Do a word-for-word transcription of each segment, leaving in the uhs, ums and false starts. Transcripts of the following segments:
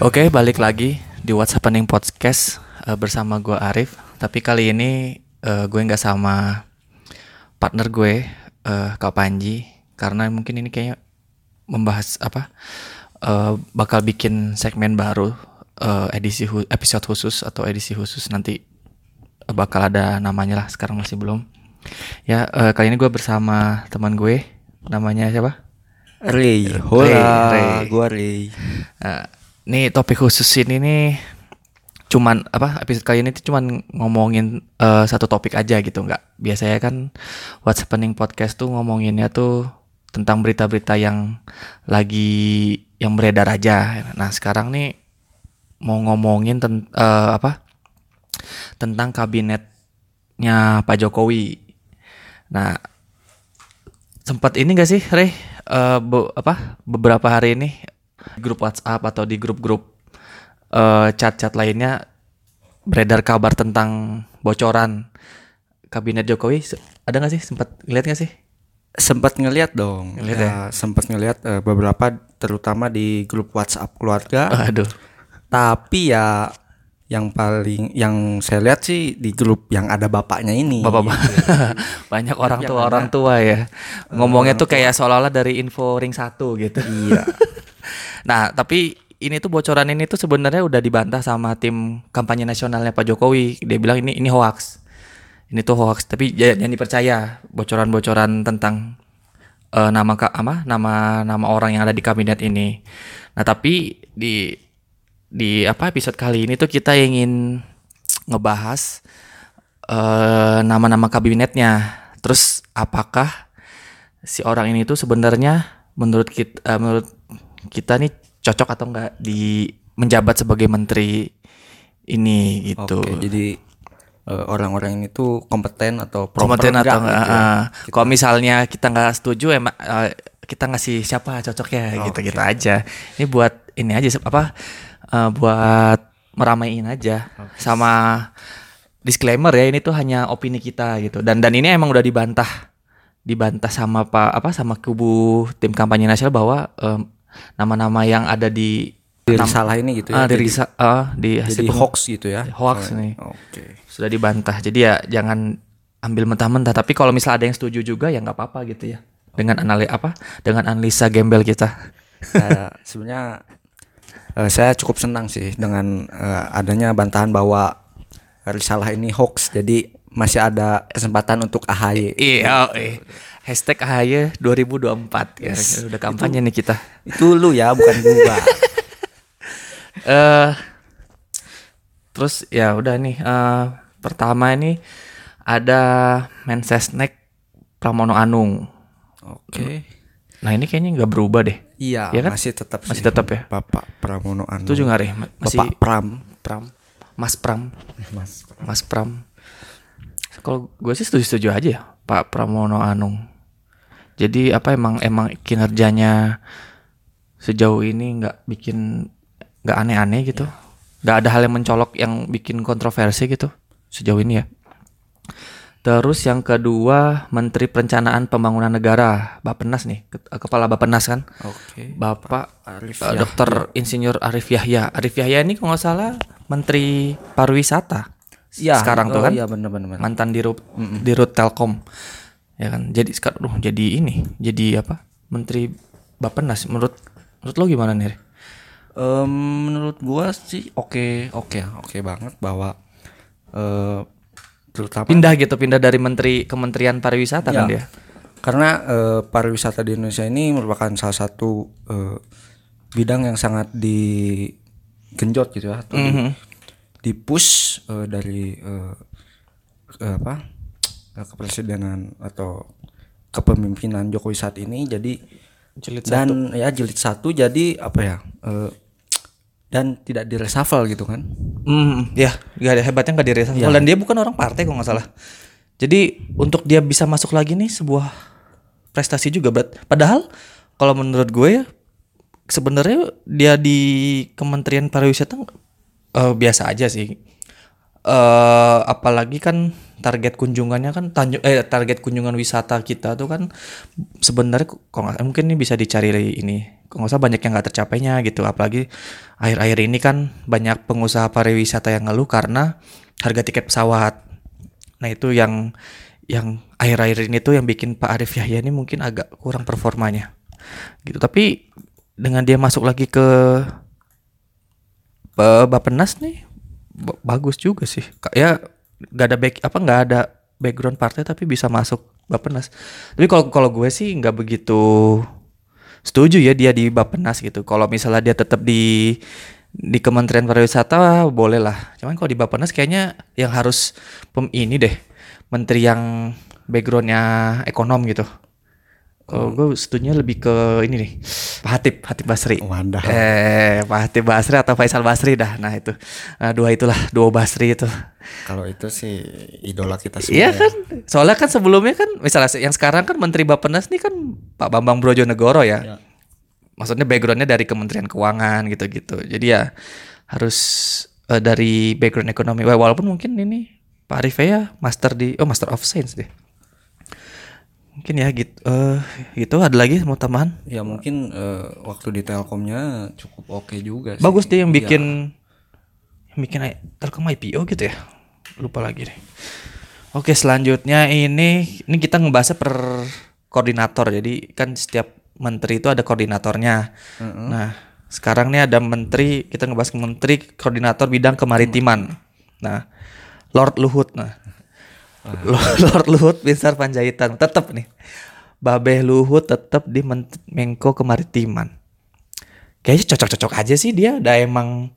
Oke, balik lagi di What's Happening Podcast uh, bersama gue Arief. Tapi kali ini uh, gue gak sama partner gue, uh, Kak Panji. Karena mungkin ini kayaknya membahas apa uh, bakal bikin segmen baru, uh, edisi hu- episode khusus atau edisi khusus nanti uh, bakal ada namanya lah, sekarang masih belum. Ya, uh, kali ini gue bersama teman gue, namanya siapa? Rei, hola, gue Rei. Nah, nih topik khusus ini nih, cuman apa? Episode kali ini tuh cuman ngomongin uh, satu topik aja gitu, nggak? Biasanya kan What's Happening Podcast tuh ngomonginnya tuh tentang berita-berita yang lagi yang beredar aja. Nah sekarang nih mau ngomongin ten, uh, apa? Tentang kabinetnya Pak Jokowi. Nah sempat ini nggak sih, Rei? Uh, be- apa beberapa hari ini grup WhatsApp atau di grup-grup uh, chat-chat lainnya beredar kabar tentang bocoran kabinet Jokowi. Ada nggak sih, sempat ngeliat nggak sih? Sempat ngeliat dong. Ngeliat ya, ya? Sempat ngeliat uh, beberapa, terutama di grup WhatsApp keluarga. Aduh. Tapi ya yang paling yang saya lihat sih di grup yang ada bapaknya ini. Bapak banyak orang tua orang tua ya. Ngomongnya tuh kayak seolah-olah dari info ring satu gitu. Iya. Nah, tapi ini tuh bocoran ini tuh sebenarnya udah dibantah sama tim kampanye nasionalnya Pak Jokowi. Dia bilang ini ini hoax. Ini tuh hoax, tapi jangan dipercaya bocoran-bocoran tentang uh, nama apa nama nama orang yang ada di kabinet ini. Nah, tapi di Di apa episode kali ini tuh kita ingin ngebahas uh, nama-nama kabinetnya. Terus apakah si orang ini tuh sebenarnya menurut kita uh, menurut kita nih cocok atau enggak di menjabat sebagai menteri ini gitu. Oke, jadi uh, orang-orang ini tuh kompeten atau proper kompeten atau enggak? Gitu. Uh, kalau misalnya kita enggak setuju emang uh, kita ngasih siapa cocoknya. Oh, gitu-gitu okay. Aja. Ini buat ini aja apa Uh, buat meramaiin aja. Okay. Sama disclaimer ya, ini tuh hanya opini kita gitu. Dan dan ini emang udah dibantah, dibantah sama Pak apa sama kubu tim kampanye nasional bahwa um, nama-nama yang ada di nam- salah ini gitu ya. Uh, jadi, risa, uh, di jadi hoax gitu ya. Hoax oh, nih. Oke. Okay. Sudah dibantah. Jadi ya jangan ambil mentah-mentah. Tapi kalau misalnya ada yang setuju juga ya nggak apa-apa gitu ya. Dengan analisa apa? Dengan analisa gembel kita. Uh, sebenarnya Uh, saya cukup senang sih dengan uh, adanya bantahan bahwa risalah ini hoax. Jadi masih ada kesempatan untuk A H Y. Iya, eh. Hashtag A H Y dua ribu dua puluh empat. Yes. Ya, udah kampanye itu, nih kita. Itu lu ya, bukan gua. uh, terus ya udah nih. Uh, pertama ini ada Mensesnek Pramono Anung. Oke. Okay. Nah ini kayaknya nggak berubah deh. Iya, ya kan? masih tetap masih sih. tetap ya. Bapak Pramono Anung. Itu juga deh. Masih Bapak Pram, Pram, Mas Pram, Mas Pram. Mas Pram. Kalau gue sih setuju-setuju aja ya, Pak Pramono Anung. Jadi apa emang emang kinerjanya sejauh ini nggak bikin nggak aneh-aneh gitu, nggak ya. Ada hal yang mencolok yang bikin kontroversi gitu sejauh ini ya. Terus yang kedua Menteri Perencanaan Pembangunan Negara, Bappenas nih, Kepala Bappenas kan. Oke. Bapak Arief Yahya. Dokter Insinyur Arief Yahya. Arief Yahya ini kalau nggak salah Menteri Pariwisata. Ya, sekarang oh, tuh kan. Iya benar-benar. Mantan dirut dirut Telkom. Ya kan. Jadi sekarang uh, jadi ini, jadi apa? Menteri Bappenas. Menurut menurut lo gimana nih? Um, menurut gua sih oke, oke, oke banget bahwa uh, terutama pindah gitu pindah dari menteri kementerian pariwisata ya, kan dia karena uh, pariwisata di Indonesia ini merupakan salah satu uh, bidang yang sangat digenjot gitu ya, atau mm-hmm. di push uh, dari uh, apa kepresidenan atau kepemimpinan Jokowi saat ini, jadi jilid dan satu. Ya jilid satu jadi apa ya uh, dan tidak diresafel gitu kan? Hmm, ya, gak ada hebatnya nggak diresafel. Ya. Dan dia bukan orang partai kalau nggak salah. Jadi untuk dia bisa masuk lagi nih sebuah prestasi juga berat. Padahal kalau menurut gue ya, sebenarnya dia di Kementerian Pariwisata uh, biasa aja sih. Uh, apalagi kan target kunjungannya kan tanju- eh, target kunjungan wisata kita tuh kan sebenarnya kok mungkin ini bisa dicari ini nggak usah banyak yang nggak tercapainya gitu. Apalagi akhir-akhir ini kan banyak pengusaha pariwisata yang ngeluh karena harga tiket pesawat. Nah itu yang yang akhir-akhir ini tuh yang bikin Pak Arief Yahya ini mungkin agak kurang performanya gitu. Tapi dengan dia masuk lagi ke Bappenas nih bagus juga sih. Ya nggak ada back apa nggak ada background partai tapi bisa masuk Bappenas. Tapi kalau kalau gue sih nggak begitu setuju ya dia di Bappenas gitu. Kalau misalnya dia tetap di di Kementerian Pariwisata boleh lah. Cuman kalau di Bappenas kayaknya yang harus pem, ini deh menteri yang backgroundnya ekonom gitu. Kalau gue setujunya lebih ke ini nih Pak Hatip Hatip Basri. Wadah. Eh Pak Hatip Basri atau Faisal Basri dah. Nah itu nah, dua itulah dua Basri itu. Kalau itu sih idola kita semua. Iya kan. Soalnya kan sebelumnya kan misalnya yang sekarang kan Menteri Bappenas nih kan Pak Bambang Brojonegoro ya. Ya. Maksudnya backgroundnya dari Kementerian Keuangan gitu-gitu. Jadi ya harus uh, dari background ekonomi. Walaupun mungkin ini Pak Arief ya master di oh master of science deh. Mungkin ya gitu, uh, gitu ada lagi mau tambahan? Ya mungkin uh, waktu di Telkomnya cukup oke okay juga sih. Bagus dia yang bikin, ya. yang bikin Telkom I P O gitu ya. Lupa lagi deh. Oke selanjutnya ini, ini kita ngebahasnya per koordinator. Jadi kan setiap menteri itu ada koordinatornya. Mm-hmm. Nah sekarang nih ada menteri, kita ngebahas menteri koordinator bidang kemaritiman. Mm-hmm. Nah Lord Luhut nah. Lord Luhut Binsar Panjaitan tetap nih, Babeh Luhut tetap di Menko Kemaritiman. Kayaknya cocok-cocok aja sih dia. Dah emang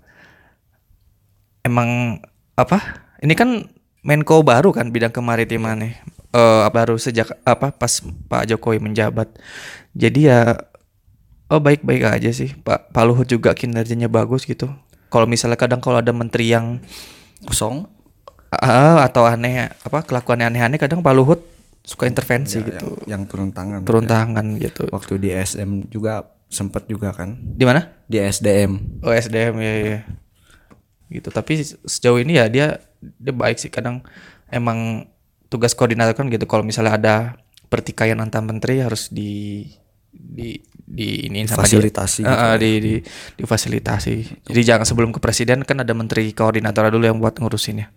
emang apa? Ini kan Menko baru kan bidang kemaritiman nih, uh, baru sejak apa pas Pak Jokowi menjabat. Jadi ya oh baik-baik aja sih. Pak Pak Luhut juga kinerjanya bagus gitu. Kalau misalnya kadang kalau ada menteri yang kosong. Uh, atau aneh apa kelakuannya aneh-aneh kadang Pak Luhut suka intervensi ya, gitu yang, yang turun tangan turun ya. tangan gitu waktu di S D M juga sempet juga kan di mana di S D M oh S D M ya ya gitu. Tapi sejauh ini ya dia dia baik sih. Kadang emang tugas koordinator kan gitu kalau misalnya ada pertikaian antar menteri harus di di di ini fasilitasi di, gitu uh, ya. di di difasilitasi. Jadi jangan sebelum ke presiden kan ada menteri koordinator dulu yang buat ngurusinnya.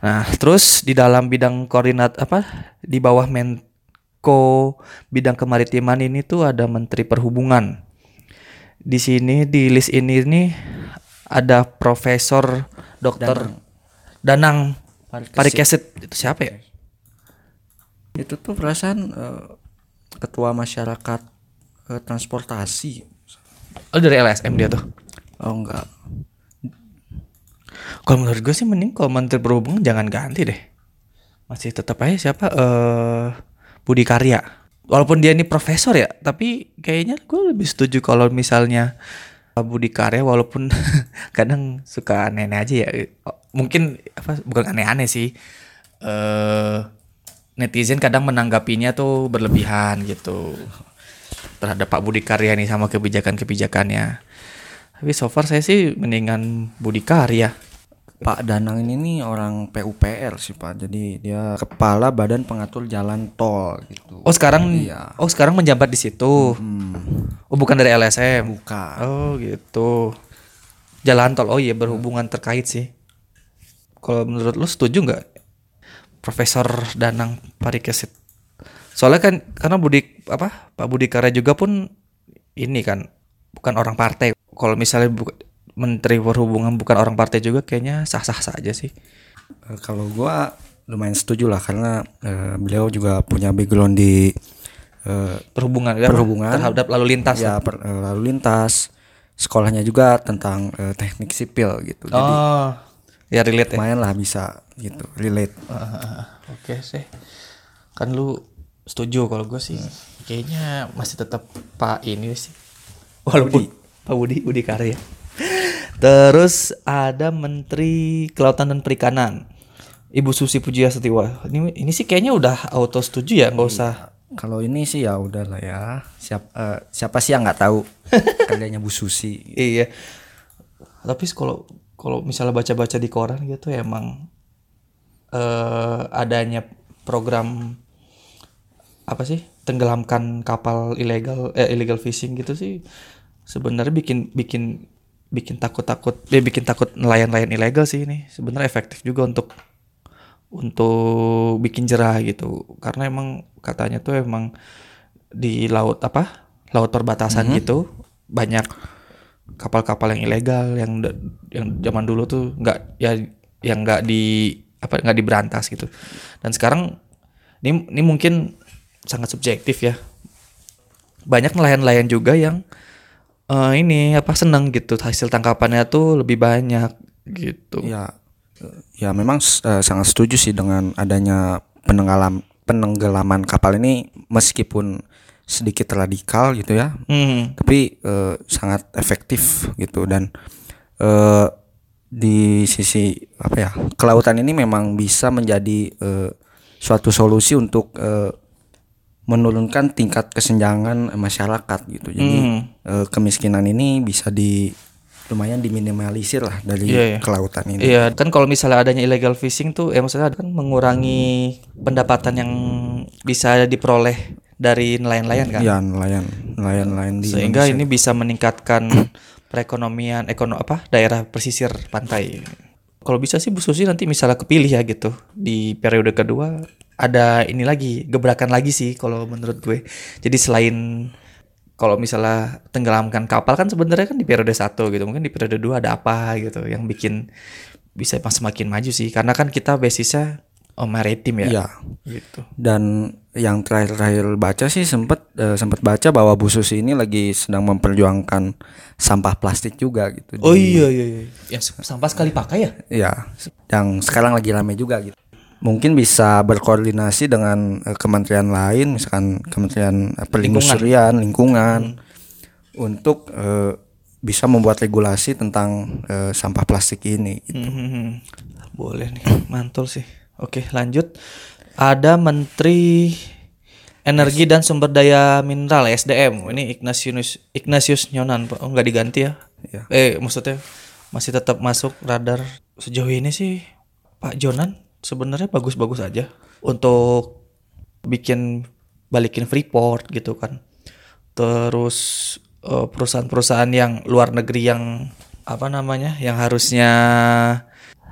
Nah, terus di dalam bidang koordinat apa di bawah Menko bidang kemaritiman ini tuh ada menteri perhubungan. Di sini di list ini nih ada Profesor Doktor Danang, Danang Parikesit. Itu siapa ya? Itu tuh perasaan uh, ketua masyarakat transportasi. Oh dari L S M dia tuh? Oh enggak. Kalau menurut gue sih mending kalau menteri perhubungan jangan ganti deh. Masih tetap aja siapa? Uh, Budi Karya. Walaupun dia ini profesor ya, tapi kayaknya gue lebih setuju kalau misalnya Budi Karya walaupun kadang suka aneh-aneh aja ya. Mungkin apa? Bukan aneh-aneh sih. Uh, netizen kadang menanggapinya tuh berlebihan gitu. Terhadap Pak Budi Karya nih sama kebijakan-kebijakannya. Tapi so far saya sih mendingan Budi Karya. Pak Danang ini nih orang P U P R sih Pak. Jadi dia kepala Badan Pengatur Jalan Tol gitu. Oh sekarang dia. Oh sekarang menjabat di situ. Hmm. Oh bukan dari L S M. Bukan. Oh gitu. Jalan Tol. Oh iya berhubungan hmm. terkait sih. Kalau menurut lu setuju nggak Profesor Danang Parikesit? Soalnya kan karena Budi apa Pak Budi Karya juga pun ini kan bukan orang partai. Kalau misalnya bu, Menteri Perhubungan bukan orang partai juga kayaknya sah-sah saja sih. E, kalau gue lumayan setuju lah karena e, beliau juga punya background di e, perhubungan, perhubungan terhadap lalu lintas. Ya per, e, lalu lintas. Sekolahnya juga tentang e, teknik sipil gitu. Oh, jadi ya relate. Lumayan ya. Lah bisa gitu relate. Uh, Oke okay, sih kan lu. Setuju kalau gue sih hmm. kayaknya masih tetap Pak ini sih walaupun Budi. Pak Budi Budi Karya. Terus ada Menteri Kelautan dan Perikanan Ibu Susi Pudjiastuti. Ini ini sih kayaknya udah auto setuju ya nggak usah. Kalau ini sih ya udah lah ya. Siap, uh, siapa sih yang nggak tahu kerjanya Bu Susi? Gitu. Iya. Tapi kalau kalau misalnya baca-baca di koran gitu emang uh, adanya program apa sih tenggelamkan kapal ilegal eh illegal fishing gitu sih sebenarnya bikin bikin bikin takut-takut, dia bikin takut nelayan-nelayan ilegal sih ini. Sebenarnya efektif juga untuk untuk bikin jerah gitu. Karena emang katanya tuh emang di laut apa? Laut perbatasan mm-hmm. gitu banyak kapal-kapal yang ilegal yang yang zaman dulu tuh nggak ya yang nggak di apa nggak diberantas gitu. Dan sekarang ini ini mungkin sangat subjektif ya. Banyak nelayan-nelayan juga yang uh, ini apa seneng gitu hasil tangkapannya tuh lebih banyak gitu. Ya, ya memang uh, sangat setuju sih dengan adanya penenggelam penenggelaman kapal ini meskipun sedikit radikal gitu ya, mm. tapi uh, sangat efektif gitu dan uh, di sisi apa ya kelautan ini memang bisa menjadi uh, suatu solusi untuk uh, menurunkan tingkat kesenjangan masyarakat gitu. Jadi mm. uh, kemiskinan ini bisa di lumayan diminimalisir lah dari yeah, yeah. kelautan ini. Iya, yeah. Kan kalau misalnya adanya illegal fishing tuh ya maksudnya kan mengurangi pendapatan yang bisa diperoleh dari nelayan-nelayan kan? Iya, nelayan, nelayan-nelayan di sehingga Indonesia. Ini bisa meningkatkan perekonomian ekono apa daerah pesisir pantai. Kalau bisa sih Bu Susi nanti misalnya kepilih ya gitu di periode kedua ada ini lagi gebrakan lagi sih kalau menurut gue. Jadi selain kalau misalnya tenggelamkan kapal kan sebenarnya kan di periode satu gitu, mungkin di periode dua ada apa gitu yang bikin bisa semakin maju sih karena kan kita basisnya oh, maritim ya. Iya. Gitu. Dan yang terakhir-terakhir baca sih sempat uh, sempat baca bahwa Bu Susi ini lagi sedang memperjuangkan sampah plastik juga gitu. Oh di, iya iya iya. Ya, sampah sekali pakai ya? Iya. Yang sekarang lagi rame juga gitu. Mungkin bisa berkoordinasi dengan uh, kementerian lain, misalkan Kementerian uh, Perindustrian, Lingkungan hmm. untuk uh, bisa membuat regulasi tentang uh, sampah plastik ini gitu. Hmm. Boleh nih. Mantul sih. Oke lanjut, ada Menteri Energi dan Sumber Daya Mineral S D M, ini Ignatius Ignatius Jonan, oh nggak diganti ya? Ya? Eh maksudnya masih tetap masuk radar sejauh ini sih Pak Jonan sebenarnya bagus-bagus aja untuk bikin balikin Freeport gitu kan, terus perusahaan-perusahaan yang luar negeri yang apa namanya, yang harusnya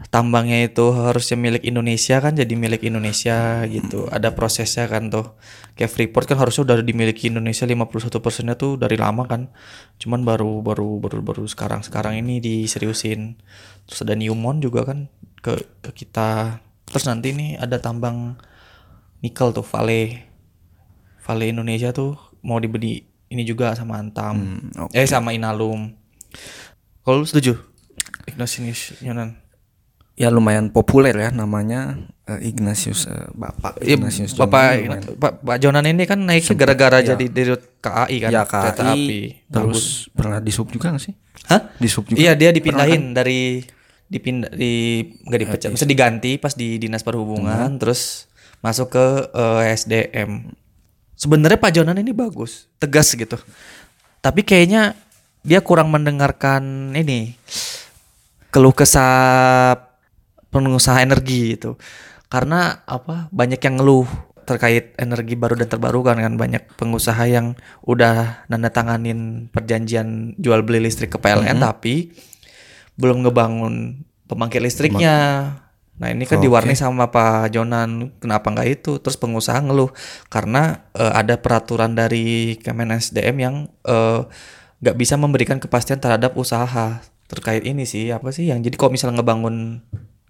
tambangnya itu harusnya milik Indonesia kan jadi milik Indonesia gitu. Ada prosesnya kan tuh. Kayak Freeport kan harusnya udah dimiliki Indonesia lima puluh satu persen-nya tuh dari lama kan. Cuman baru baru baru baru sekarang-sekarang ini diseriusin. Terus ada Newmont juga kan ke ke kita. Terus nanti nih ada tambang nikel tuh Vale. Vale Indonesia tuh mau dibeli ini juga sama Antam. Hmm, okay. Eh sama Inalum. Kalau setuju? Ignatius Jonan. Ya lumayan populer ya namanya uh, Ignatius uh, Bapak Ignatius Jonan. Bapak Pak Pak Jonan ini kan naiknya gara-gara ya. Jadi dirut K A I kan. Ya K A I api. Terus Bagus. Pernah disub juga gak sih? Hah? Disub juga. Iya dia dipindahin kan? dari dipindah di enggak dipecat, maksudnya diganti pas di Dinas Perhubungan hmm. terus masuk ke uh, S D M. Sebenarnya Pak Jonan ini bagus, tegas gitu. Tapi kayaknya dia kurang mendengarkan ini keluh kesah pengusaha energi itu karena apa banyak yang ngeluh terkait energi baru dan terbarukan kan banyak pengusaha yang udah nanda tanganin perjanjian jual beli listrik ke P L N mm-hmm. tapi belum ngebangun pembangkit listriknya. Nah ini kan oh, diwarnai okay. sama Pak Jonan kenapa nggak itu terus pengusaha ngeluh karena uh, ada peraturan dari Kemen S D M yang nggak uh, bisa memberikan kepastian terhadap usaha terkait ini sih apa sih yang jadi kalau misalnya ngebangun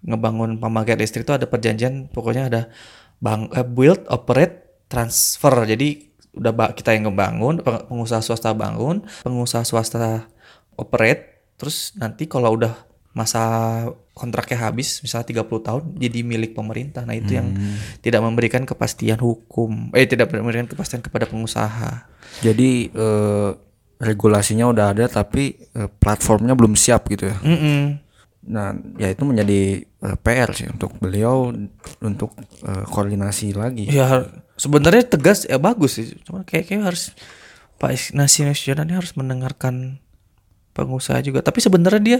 ngebangun pembangkit listrik itu ada perjanjian pokoknya ada bang eh, build, operate, transfer. Jadi udah ba- kita yang ngebangun, pengusaha swasta bangun, pengusaha swasta operate, terus nanti kalau udah masa kontraknya habis misalnya tiga puluh tahun jadi milik pemerintah. Nah, itu hmm. yang tidak memberikan kepastian hukum. Eh tidak memberikan kepastian kepada pengusaha. Jadi eh, regulasinya udah ada tapi eh, platformnya belum siap gitu ya. Mm-mm. Nah, ya itu menjadi uh, P R sih untuk beliau untuk uh, koordinasi lagi. Ya, sebenarnya tegas ya bagus sih. Cuma kayak kayak harus Pak Ignatius Jonan harus mendengarkan pengusaha juga. Tapi sebenarnya dia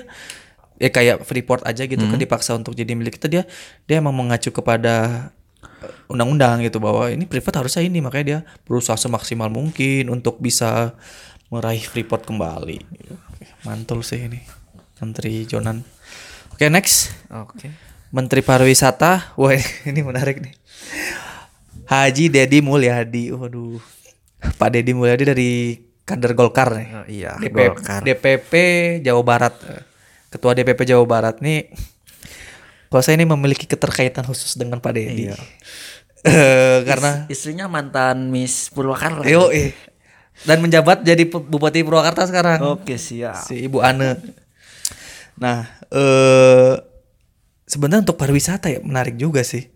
ya kayak Freeport aja gitu hmm. kan dipaksa untuk jadi milik kita dia dia emang mengacu kepada undang-undang gitu bahwa ini privat harusnya ini makanya dia berusaha semaksimal mungkin untuk bisa meraih Freeport kembali. Mantul sih ini Menteri Jonan. Oke, okay, next. Oke. Okay. Menteri Pariwisata. Wah, ini menarik nih. Haji Deddy Mulyadi. Waduh. Pak Deddy Mulyadi dari kader Golkar nih. Oh, iya, D P, Golkar. D P P Jawa Barat. Ketua D P P Jawa Barat nih. Kalau saya ini memiliki keterkaitan khusus dengan Pak Deddy. Iya. Uh, karena Is, istrinya mantan Miss Purwakarta. Yo, eh. Dan menjabat jadi Bupati Purwakarta sekarang. Oke, siap. Si Ibu Ane. Nah, eh, sebenarnya untuk pariwisata ya menarik juga sih.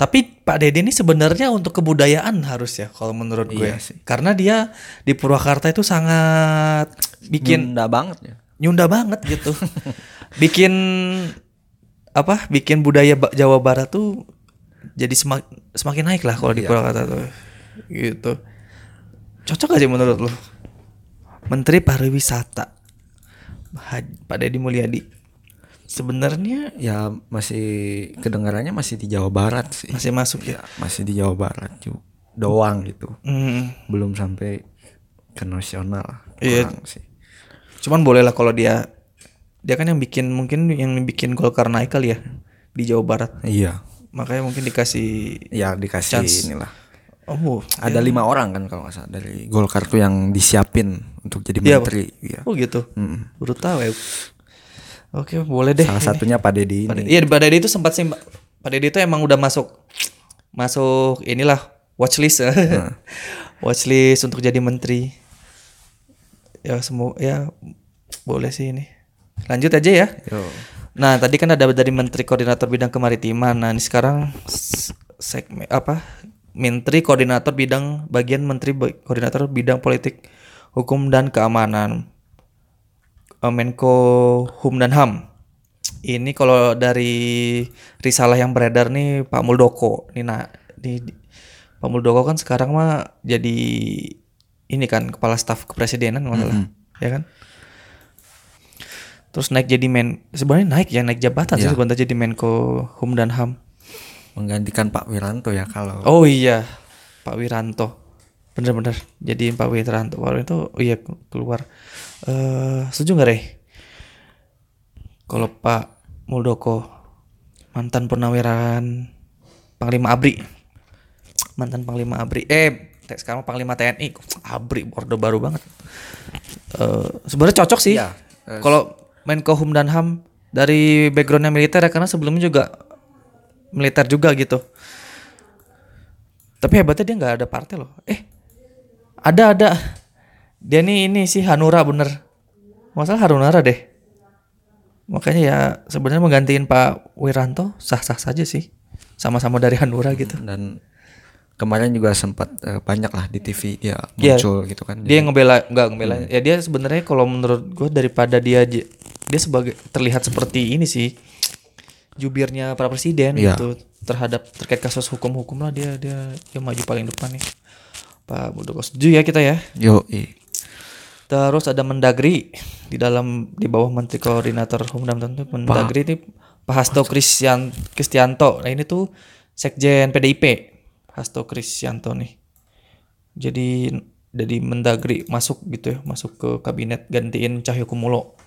Tapi Pak Deddy ini sebenarnya untuk kebudayaan harus ya kalau menurut gue. Iya sih. Karena dia di Purwakarta itu sangat bikin nyunda banget ya. Nyunda banget gitu. Bikin apa? Bikin budaya Jawa Barat tuh jadi semak, semakin naik lah kalau di Purwakarta tuh gitu. Cocok aja menurut lo Menteri Pariwisata Pak Deddy Mulyadi. Sebenarnya ya masih kedengarannya masih di Jawa Barat sih. Masih masuk ya, ya? Masih di Jawa Barat juga doang gitu. Mm. Belum sampai ke nasional iya. Sih. Cuman boleh lah kalau dia dia kan yang bikin mungkin yang bikin Golkar naik kali ya di Jawa Barat. Iya. Makanya mungkin dikasih ya dikasih chance. Inilah. Oh, ada lima iya. orang kan kalau nggak salah dari Golkar tuh yang disiapin untuk jadi menteri. Iya. Ya. Oh gitu. Mm-mm. Baru tahu ya. Oke, boleh deh. Salah ini. Satunya Pak Deddy. Iya, Pak Deddy itu sempat sih. Pak Deddy itu emang udah masuk masuk inilah watchlist. Hmm. Watchlist untuk jadi menteri. Ya semua ya boleh sih ini. Lanjut aja ya. Yo. Nah tadi kan ada dari Menteri Koordinator Bidang Kemaritiman. Nah ini sekarang segmen apa? Menteri Koordinator Bidang Bagian Menteri Koordinator Bidang Politik, Hukum dan Keamanan, Menko Hukum dan H A M. Ini kalau dari risalah yang beredar nih Pak Muldoko. Ini nah, di, di, Pak Muldoko kan sekarang mah jadi ini kan Kepala Staf Kepresidenan masalah, mm-hmm. ya kan? Terus naik jadi men, sebenarnya naik ya naik jabatan ya. Sih sebentar jadi Menko Hukum dan H A M. Menggantikan Pak Wiranto ya kalau. Oh iya, Pak Wiranto, bener-bener jadi Pak Wiranto. Pak Wiranto, oh iya keluar. Uh, setuju nggak Rei? Kalau Pak Muldoko mantan pernawiran Panglima ABRI, mantan Panglima ABRI. Eh, sekarang Panglima T N I, ABRI Orde baru banget. Uh, sebenarnya cocok sih. Ya, uh, kalau Menko Hukum dan H A M dari backgroundnya militer ya, karena sebelumnya juga militer juga gitu. Tapi hebatnya dia nggak ada partai loh. Eh, ada ada. Dia nih ini si Hanura bener. Masalah Hanura deh. Makanya ya sebenarnya menggantiin Pak Wiranto sah-sah saja sih. Sama-sama dari Hanura gitu. Dan kemarin juga sempat eh, banyak lah di T V dia muncul ya, gitu kan. Dia jadi, ngebela nggak ngebela. Hmm. Ya dia sebenarnya kalau menurut gue daripada dia dia sebagai terlihat seperti ini sih jubirnya para presiden ya. Gitu terhadap terkait kasus hukum-hukum lah dia dia dia maju paling depan nih Pak Muldoko. Setuju ya kita ya. Yo. Terus ada Mendagri di dalam di bawah Menteri Koordinator Hukum dan Tentu Mendagri ini Pak Hasto Kristianto. Nah ini tuh Sekjen P D I P Hasto Kristianto nih. Jadi dari Mendagri masuk gitu ya, masuk ke kabinet gantiin Cahyokumolo.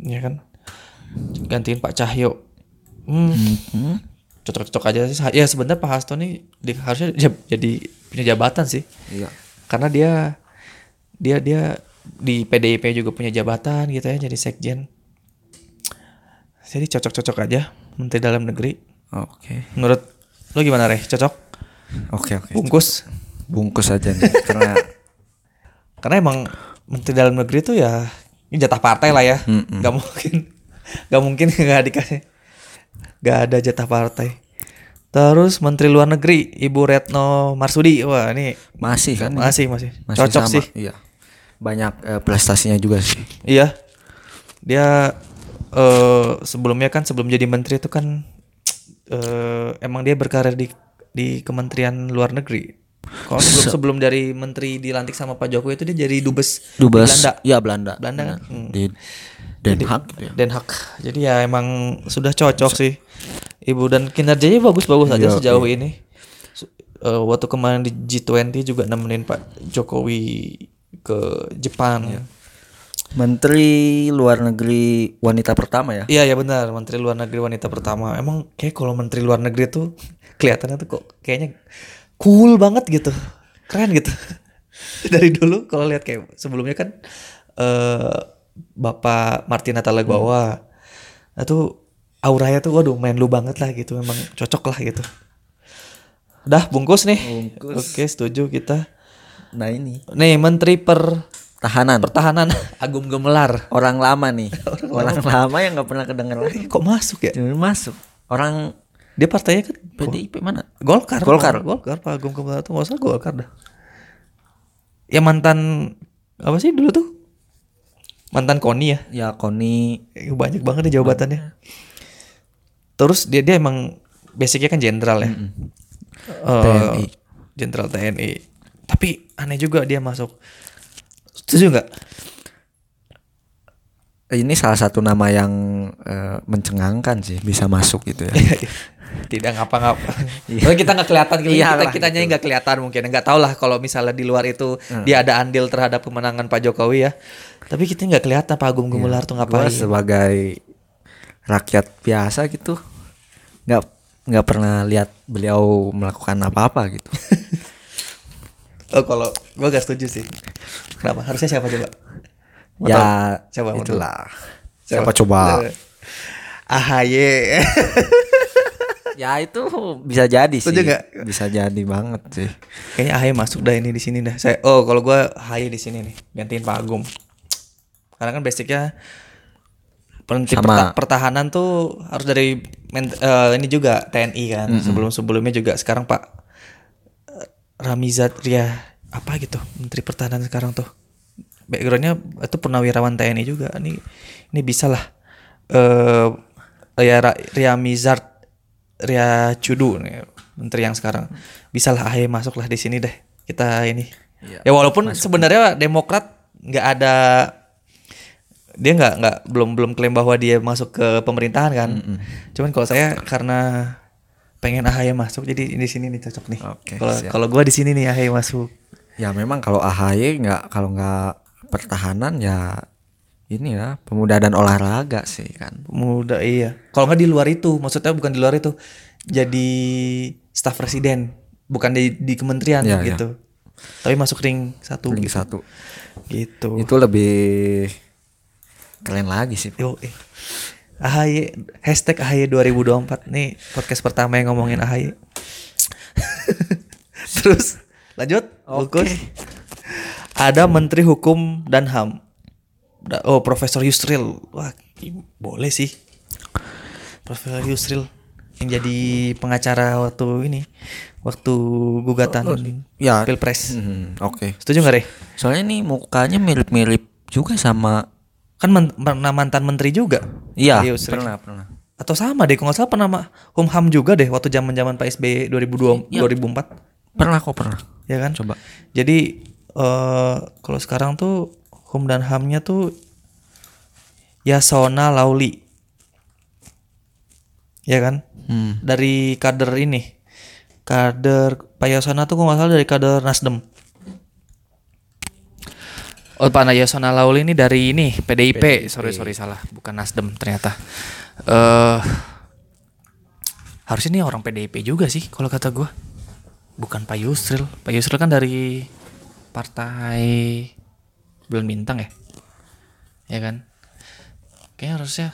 Ya kan? Gantiin Pak Cahyo. Hmm. Mm-hmm. Cocok-cocok aja sih. Ya sebenarnya Pak Hasto nih di, harusnya jadi punya jabatan sih. Iya. Karena dia dia dia di P D I P juga punya jabatan gitu ya jadi sekjen. Jadi cocok-cocok aja Menteri Dalam Negeri. Oh, oke. Okay. Menurut lo gimana Reh? Cocok? Oke, okay, oke. Okay. Bungkus. Bungkus aja nih karena karena emang Menteri Dalam Negeri tuh ya ini jatah partai lah ya. Mm-mm. Gak mungkin Gak mungkin gak dikasih. Gak ada jatah partai. Terus Menteri Luar Negeri Ibu Retno Marsudi. Wah ini masih kan? Masih masih, masih cocok sama. Sih iya. Banyak eh, prestasinya juga sih. Iya. Dia eh, sebelumnya kan sebelum jadi menteri itu kan eh, emang dia berkarir di di Kementerian Luar Negeri. Kalau sebelum, sebelum dari menteri dilantik sama Pak Jokowi itu dia jadi dubes, dubes di Belanda. Iya Belanda. Belanda kan? Hmm. Di Den Haag. Jadi, ya. Den Haag. Jadi ya emang sudah cocok S- sih Ibu dan kinerjanya bagus-bagus aja ya, sejauh iya. ini. Uh, waktu kemarin di G dua puluh juga nemenin Pak Jokowi ke Jepang. Ya. Menteri luar negeri wanita pertama ya? Iya ya benar, menteri luar negeri wanita pertama. Emang kayak kalau menteri luar negeri tuh kelihatannya tuh kok kayaknya cool banget gitu, keren gitu. Dari dulu kalau lihat kayak sebelumnya kan uh, Bapak Martin Natalegawa, hmm. nah tuh auranya tuh waduh main lu banget lah gitu, memang cocok lah gitu. Dah bungkus nih, bungkus. Oke setuju kita. Nah ini, nih menteri per Tahanan Pertahanan Agum Gumelar. Orang lama nih. Orang, orang lama. lama yang gak pernah kedengeran. Kok masuk ya? Cuma masuk. Orang dia partainya kan P D I P mana? Golkar. Golkar. Golkar. Pak Agum Gumelar tuh gak usah Golkar dah. Ya mantan apa sih dulu tuh? Mantan Koni ya? Ya Koni. Banyak banget nih jawabannya. Terus dia dia emang basicnya kan jenderal ya. Mm-hmm. Uh, T N I. Jenderal T N I. Tapi aneh juga dia masuk. Setuju nggak? Ini salah satu nama yang uh, mencengangkan sih bisa masuk gitu ya. Tidak ngapa-ngapa. Kalau kita nggak kelihatan, kita kitanya nggak kelihatan mungkin. Nggak tahu lah kalau misalnya di luar itu hmm. dia ada andil terhadap kemenangan Pak Jokowi ya. Tapi kita nggak kelihatan Pak Agum Gumelar ya, tuh ngapain? Gua sebagai rakyat biasa gitu, nggak nggak pernah lihat beliau melakukan apa-apa gitu. Oh, kalau gue gak setuju sih. Kenapa? Harusnya siapa coba? Mau ya coba itulah. Siapa, siapa coba? A H Y. Ya itu bisa jadi setuju sih. Gak? Bisa jadi banget sih. Kayaknya A H Y masuk dah ini di sini dah. Saya, oh kalau gue A H Y di sini nih gantiin Pak Agum. Karena kan basicnya perta- pertahanan tuh harus dari uh, ini juga T N I kan. Mm-hmm. Sebelum-sebelumnya juga sekarang Pak Ramizat Ria apa gitu menteri pertahanan sekarang tuh backgroundnya itu purnawirawan T N I juga ini ini bisa lah uh, ya Ria Mizard Ria Cudu nih, menteri yang sekarang bisa lah ayo masuk lah di sini deh kita ini ya, ya walaupun sebenarnya Demokrat nggak ada dia nggak nggak belum belum klaim bahwa dia masuk ke pemerintahan kan mm-hmm. cuman kalau saya karena pengen A H Y masuk jadi di sini nih cocok nih. Kalau okay, kalau gue di sini nih A H Y masuk. Ya memang kalau A H Y nggak kalau nggak pertahanan ya ini ya pemuda dan olahraga sih kan. Pemuda iya. Kalau nggak di luar itu maksudnya bukan di luar itu jadi staf presiden bukan di, di kementerian ya, gitu. Ya. Tapi masuk ring satu. Ring gitu. Satu. Gitu. Itu lebih keren lagi sih. Yo, eh. A H Y, hashtag A H Y dua ribu dua puluh empat nih podcast pertama yang ngomongin A H Y. Terus lanjut okay. Ada Menteri Hukum dan H A M. Oh Profesor Yusril. Wah boleh sih Profesor Yusril yang jadi pengacara waktu ini waktu gugatan oh, ya. Pilpres mm-hmm. Oke okay. Setuju gak Rey? Soalnya ini mukanya mirip-mirip juga sama kan men- mantan menteri juga. Iya pernah pernah. Atau sama deh kalau gak salah pernah sama Humham juga deh waktu zaman-zaman Pak S B Y dua ribu dua ya. dua ribu empat pernah kok pernah ya kan coba. Jadi uh, kalau sekarang tuh Hum dan Hamnya tuh Yasona Lauli ya kan hmm. dari kader ini kader Pak Yasona tuh kalau gak salah dari kader Nasdem. Oh, Pak Yasona Lauli ini dari ini P D I P. P D I P. Sorry sorry salah, bukan Nasdem ternyata. Uh, harusnya ini orang P D I P juga sih, kalau kata gue. Bukan Pak Yusril. Pak Yusril kan dari Partai Bulan Bintang ya, ya kan? Kayaknya harusnya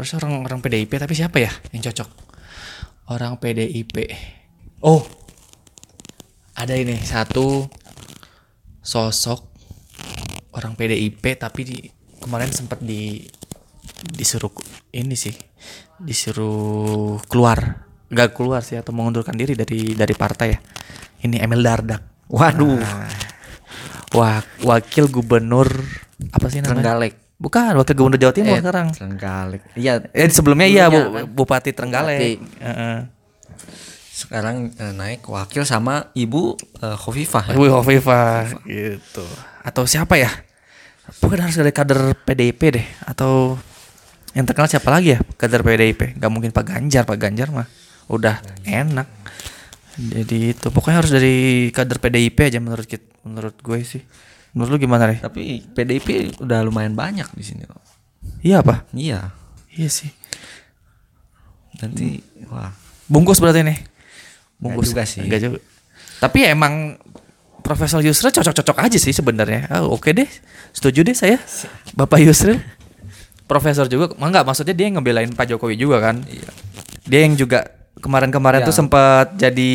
harusnya orang orang P D I P tapi siapa ya yang cocok? Orang P D I P. Oh, ada ini satu sosok. Orang P D I P tapi di, kemarin sempat di disuruh ini sih disuruh keluar nggak keluar sih atau mengundurkan diri dari dari partai ya ini Emil Dardak. Waduh nah, wak, wakil gubernur apa sih namanya Trenggalek bukan wakil gubernur Jawa Timur eh, sekarang Trenggalek iya eh, sebelumnya iya bu, bupati Trenggalek uh-uh. Sekarang eh, naik wakil sama Ibu eh, Khofifah. Ibu ya? Khofifah gitu. Atau siapa ya? Bukan harus dari kader P D I P deh. Atau yang terkenal siapa lagi ya kader P D I P? Gak mungkin Pak Ganjar. Pak Ganjar mah udah enak. Jadi itu pokoknya harus dari kader P D I P aja menurut kita, menurut gue sih. Menurut lu gimana, Rey? Tapi P D I P udah lumayan banyak di sini loh. Iya apa? Iya. Iya sih. Nanti hmm. wah. Bungkus berarti nih. Bungkus enggak juga sih. Enggak juga. Tapi ya emang Profesor Yusril cocok-cocok aja sih sebenarnya. Oh, oke deh. Setuju deh saya. Bapak Yusril. Profesor juga. Enggak, maksudnya dia yang ngebelain Pak Jokowi juga kan? Iya. Dia yang juga kemarin-kemarin ya. tuh sempat jadi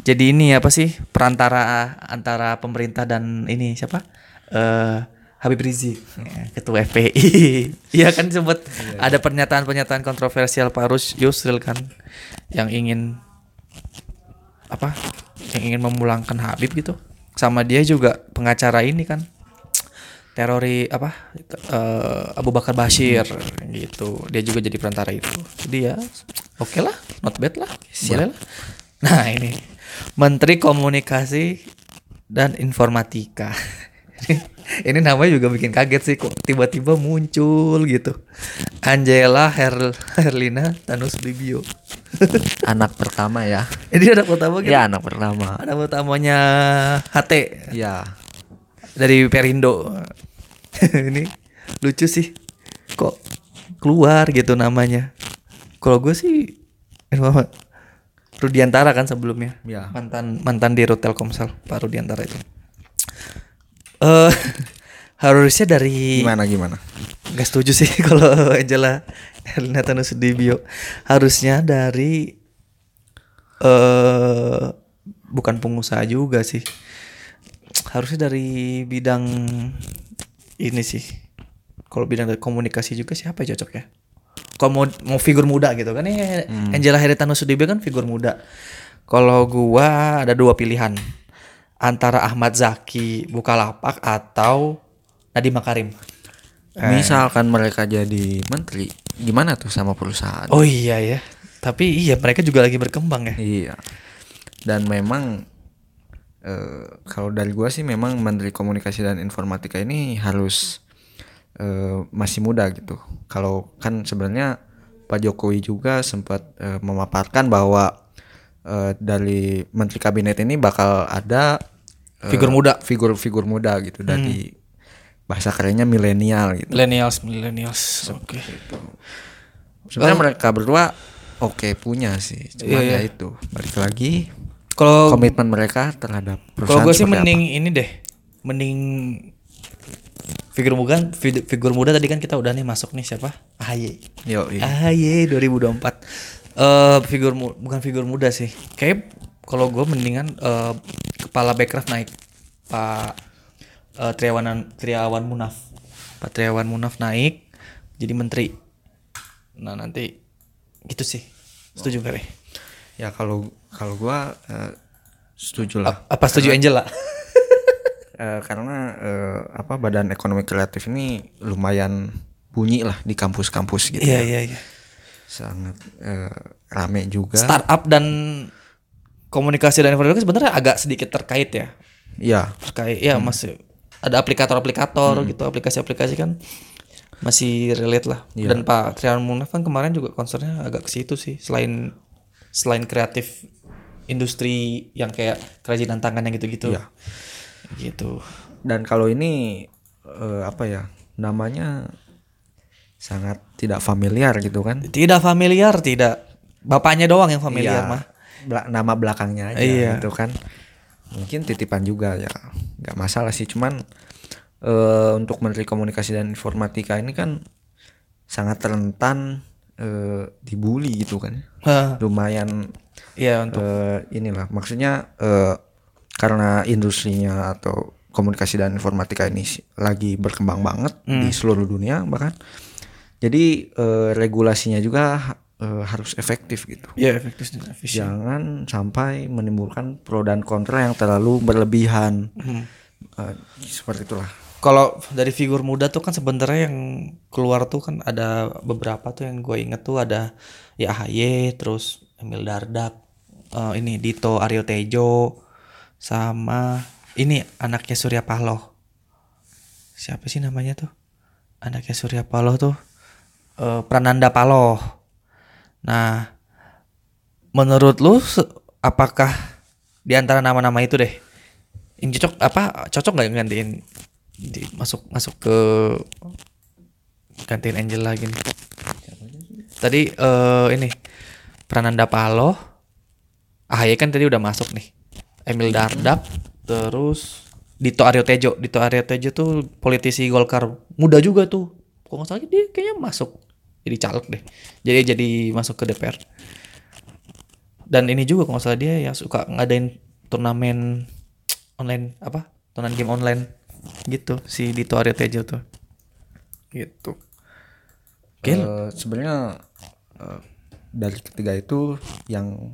Jadi ini apa sih perantara antara pemerintah dan ini siapa uh, Habib Rizik hmm. ketua F P I. Iya kan sempat yeah. ada pernyataan-pernyataan kontroversial Pak Rus Yusril kan yang ingin apa yang ingin memulangkan Habib gitu. Sama dia juga pengacara ini kan terori apa uh, Abu Bakar Bashir hmm. gitu. Dia juga jadi perantara itu. Jadi ya oke okay lah, not bad lah, boleh lah. Nah ini. Menteri Komunikasi dan Informatika. Ini namanya juga bikin kaget sih kok tiba-tiba muncul gitu. Angela Her- Herlina Tanus Libio. Anak pertama ya. Ini anak pertama gitu. Ya anak pertama. Anak pertamanya H T. Ya. Dari Perindo. Ini lucu sih. Kok keluar gitu namanya. Kalau gue sih Rudiantara kan sebelumnya ya. mantan mantan di Dirut Telkomsel Pak Rudiantara itu uh, harusnya dari gimana gimana nggak setuju sih kalau Angela Herlina Tanus Libio harusnya dari uh, bukan pengusaha juga sih, harusnya dari bidang ini sih. Kalau bidang komunikasi juga siapa yang cocok ya? Kalau mau, mau figur muda gitu kan ya, hmm. Angela Herlina Tanus Libio kan figur muda. Kalau gua ada dua pilihan antara Ahmad Zaki Bukalapak atau Nadiem Makarim. Eh. Misalkan mereka jadi menteri, gimana tuh sama perusahaan? Oh iya ya, tapi iya mereka juga lagi berkembang ya. Iya. Dan memang eh, kalau dari gua sih memang Menteri Komunikasi dan Informatika ini harus Uh, masih muda gitu. Kalau kan sebenarnya Pak Jokowi juga sempat uh, memaparkan bahwa uh, dari menteri kabinet ini bakal ada uh, figur muda, figur-figur muda gitu hmm. dari bahasa kerennya milenial gitu. Millennials, millennials. Oke. Okay. Sebenarnya uh, mereka berdua oke okay, punya sih. Cuma iya, ya iya. itu balik lagi kalau komitmen mereka terhadap perusahaan. Kalau gue sih mending apa? ini deh. Mending Figur muda, figur muda tadi kan kita udah nih masuk nih siapa? A H Y. Yo, iya. A H Y dua ribu dua puluh empat. Uh, figur mu, bukan figur muda sih. Kayak kalau gue mendingan uh, kepala Bekraf naik Pak uh, Triawan Triawan Munaf. Pak Triawan Munaf naik jadi menteri. Nah, nanti gitu sih. Setuju enggak, oh. Re? Ya kalau kalau gue uh, setuju lah. A- apa setuju Angela? Uh, karena uh, apa Badan Ekonomi Kreatif ini lumayan bunyi lah di kampus-kampus gitu. Iya, iya, iya. Sangat uh, rame juga. Startup dan komunikasi dan informatika sebenarnya agak sedikit terkait ya. Iya. Terkait. Ya hmm. masih ada aplikator-aplikator hmm. gitu, aplikasi-aplikasi kan masih relate lah. Ya. Dan Pak Triawan Munaf kan kemarin juga konsernya agak ke situ sih. Selain selain kreatif industri yang kayak kerajinan tangan yang gitu-gitu. Iya. Gitu. Dan kalau ini uh, apa ya namanya sangat tidak familiar gitu kan? Tidak familiar, tidak bapaknya doang yang familiar iya, mah. Bela- nama belakangnya aja iya. gitu kan. Mungkin titipan juga ya, nggak masalah sih. Cuman uh, untuk Menteri Komunikasi dan Informatika ini kan sangat rentan uh, dibully gitu kan? Huh. Lumayan. Iya untuk uh, inilah maksudnya. Uh, Karena industrinya atau komunikasi dan informatika ini lagi berkembang banget hmm. di seluruh dunia bahkan. Jadi eh, regulasinya juga eh, harus efektif gitu. Iya, efektif dan efisien. Jangan sampai menimbulkan pro dan kontra yang terlalu berlebihan. Hmm. Eh, seperti itulah. Kalau dari figur muda tuh kan sebenarnya yang keluar tuh kan ada beberapa tuh yang gue inget tuh ada ya A H Y, terus Emil Dardak, eh, ini Dito Aryo Tejo. Sama ini anaknya Surya Paloh. Siapa sih namanya tuh? Anaknya Surya Paloh tuh e, Prananda Paloh. Nah, menurut lu apakah di antara nama-nama itu deh yang cocok apa cocok nggak gantiin di, masuk masuk ke gantiin Angela gini tadi uh, ini Prananda Paloh, A H Y kan tadi udah masuk nih, Emil Dardak, terus Dito Aryo Tejo. Dito Aryo Tejo tuh politisi Golkar muda juga tuh, kok nggak salah dia kayaknya masuk jadi caleg deh, jadi jadi masuk ke D P R. Dan ini juga kok nggak salah dia yang suka ngadain turnamen online apa turnamen game online gitu, si Dito Aryo Tejo tuh gitu. Uh, sebenarnya uh, dari ketiga itu yang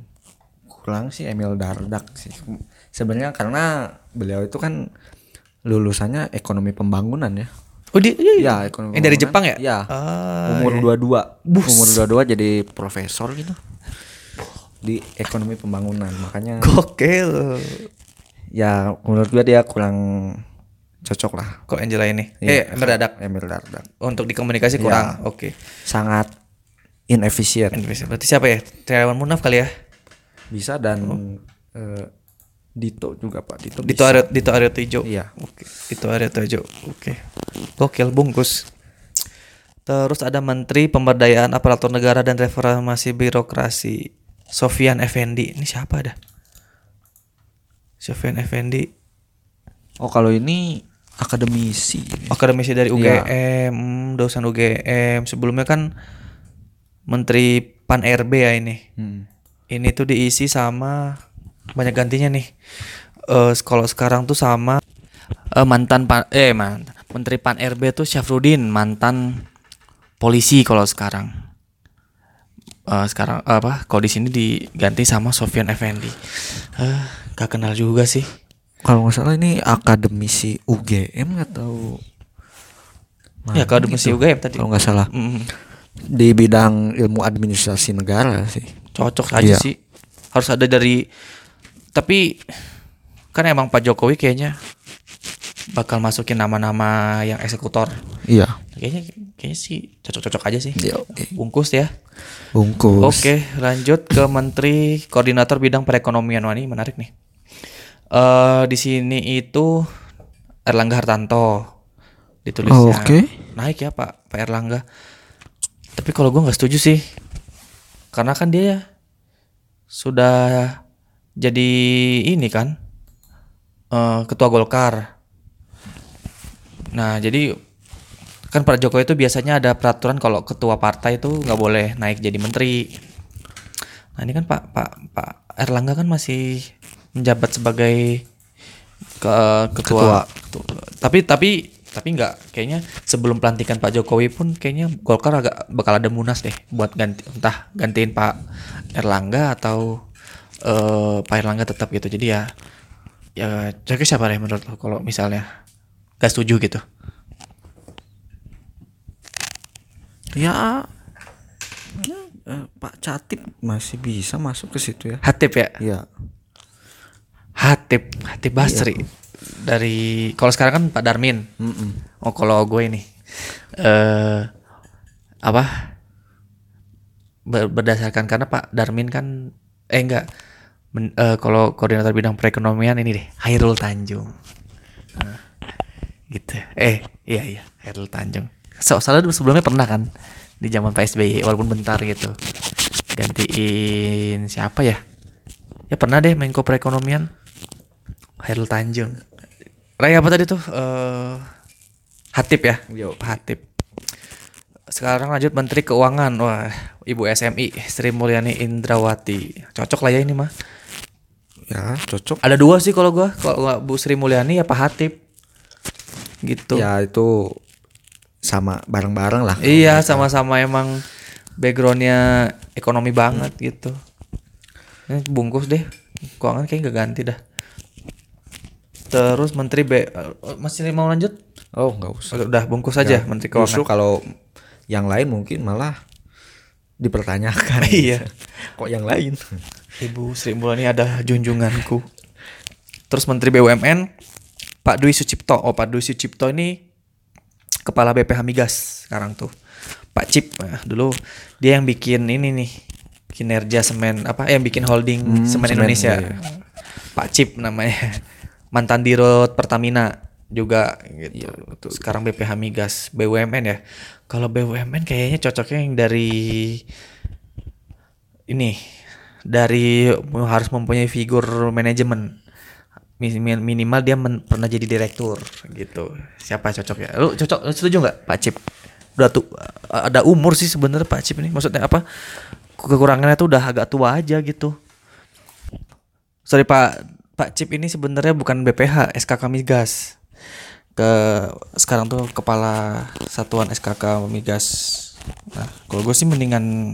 kurang sih Emil Dardak sih sebenarnya, karena beliau itu kan lulusannya ekonomi pembangunan ya. Oh dia, dia ya ekonomi. Eh, dari Jepang ya? Ya. Ah, umur dua puluh dua. Bus. Umur dua puluh dua jadi profesor gitu. Di ekonomi pembangunan, makanya gokil. Ya menurut gue dia kurang cocok lah kok Angela ini. Ya, eh Emil Dardak. Emil Dardak. Untuk dikomunikasi kurang. Ya, oke. Okay. Sangat inefisien. Inefisien. Berarti siapa ya? Triawan Munaf kali ya? Bisa dan oh. uh, Dito juga Pak. Dito. Dito Aryo Dito Aryo Tejo. Iya. Oke. Okay. Dito Aryo Tejo. Oke. Okay. Gokil bungkus. Terus ada Menteri Pemberdayaan Aparatur Negara dan Reformasi Birokrasi Sofyan Effendi. Ini siapa dah? Sofyan Effendi. Oh kalau ini akademisi. Akademisi dari U G M, ya. Dosen U G M. Sebelumnya kan Menteri Pan R B ya ini. Hmm. Ini tuh diisi sama banyak gantinya nih. Uh, kalau sekarang tuh sama uh, mantan Pan, eh mantan Menteri Pan R B tuh Syafruddin, mantan polisi kalau sekarang. Uh, sekarang uh, apa? Kalau di sini diganti sama Sofyan Effendi. Uh, gak kenal juga sih. Kalau nggak salah ini akademisi U G M atau? Ya akademisi gitu. U G M tadi. Kalau nggak salah. Mm. Di bidang ilmu administrasi negara sih cocok aja. Iya. Sih harus ada dari, tapi kan emang Pak Jokowi kayaknya bakal masukin nama-nama yang eksekutor. Iya kayaknya kayaknya sih cocok-cocok aja sih. Iya, okay. Bungkus ya bungkus. Oke okay, lanjut ke Menteri Koordinator Bidang Perekonomian. Wah ini menarik nih. Uh, di sini itu Erlangga Hartanto ditulisnya. Oh, okay. Naik ya Pak Pak Erlangga. Tapi kalau gue nggak setuju sih, karena kan dia sudah jadi ini kan uh, ketua Golkar. Nah jadi kan Pak Jokowi itu biasanya ada peraturan kalau ketua partai itu nggak boleh naik jadi menteri. Nah ini kan Pak Pak Pak Erlangga kan masih menjabat sebagai ke, ketua. ketua. Tapi tapi tapi nggak, kayaknya sebelum pelantikan Pak Jokowi pun kayaknya Golkar agak bakal ada munas deh buat ganti, entah gantiin Pak Erlangga atau uh, Pak Erlangga tetap gitu. Jadi ya ya cocok siapa deh menurut lo kalau misalnya nggak setuju gitu? Ya, ya eh, Pak Catip masih bisa masuk ke situ ya. Hatip ya? Iya. Hatip Hatip Basri. Iya. Dari kalau sekarang kan Pak Darmin. Mm-mm. Oh kalau gue ini uh, apa Ber- berdasarkan karena Pak Darmin kan eh enggak men- uh, kalau koordinator bidang perekonomian ini deh Hairul Tanjung uh, gitu eh iya iya Hairul Tanjung. So, soalnya sebelumnya pernah kan di zaman P S B Y walaupun bentar gitu gantiin siapa ya ya pernah deh Menko Perekonomian Hairul Tanjung. Rei apa tadi tuh? Uh, Hatip ya? Yo. Hatip. Sekarang lanjut Menteri Keuangan. Wah, Ibu S M I Sri Mulyani Indrawati. Cocok lah ya ini mah. Ya, cocok. Ada dua sih kalau gua. Kalau enggak Bu Sri Mulyani ya Pak Hatip. Gitu. Ya, itu sama bareng-bareng lah. Iya, sama-sama kan. Emang backgroundnya ekonomi banget hmm. gitu. Ini bungkus deh. Keuangan kayaknya enggak ganti dah. Terus menteri B masih mau lanjut? Oh nggak usah. Udah bungkus saja ya, Menteri Keuangan. Justru kalau yang lain mungkin malah dipertanyakan. Iya. Kok yang lain? Ibu Sri Mulyani ada junjunganku. Terus Menteri B U M N Pak Dwi Sucipto. Oh Pak Dwi Sucipto ini Kepala B P H Migas sekarang tuh. Pak Cip nah, dulu dia yang bikin ini nih kinerja semen apa? Eh, yang bikin holding hmm, semen, semen Indonesia. Iya. Pak Cip namanya. mantan Dirut Pertamina juga gitu. Ya, betul. Sekarang B P H Migas, B U M N ya. Kalau B U M N kayaknya cocoknya yang dari ini, dari harus mempunyai figur manajemen. Minimal dia men- pernah jadi direktur gitu. Siapa cocoknya? Lu cocok, lu setuju enggak Pak Cip? Udah tuh ada umur sih sebenarnya Pak Cip ini. Maksudnya apa? Kekurangannya tuh udah agak tua aja gitu. Sorry Pak Pak Cip ini sebenarnya bukan B P H, S K K Migas. Ke sekarang tuh kepala satuan S K K Migas. Nah, kalau gue sih mendingan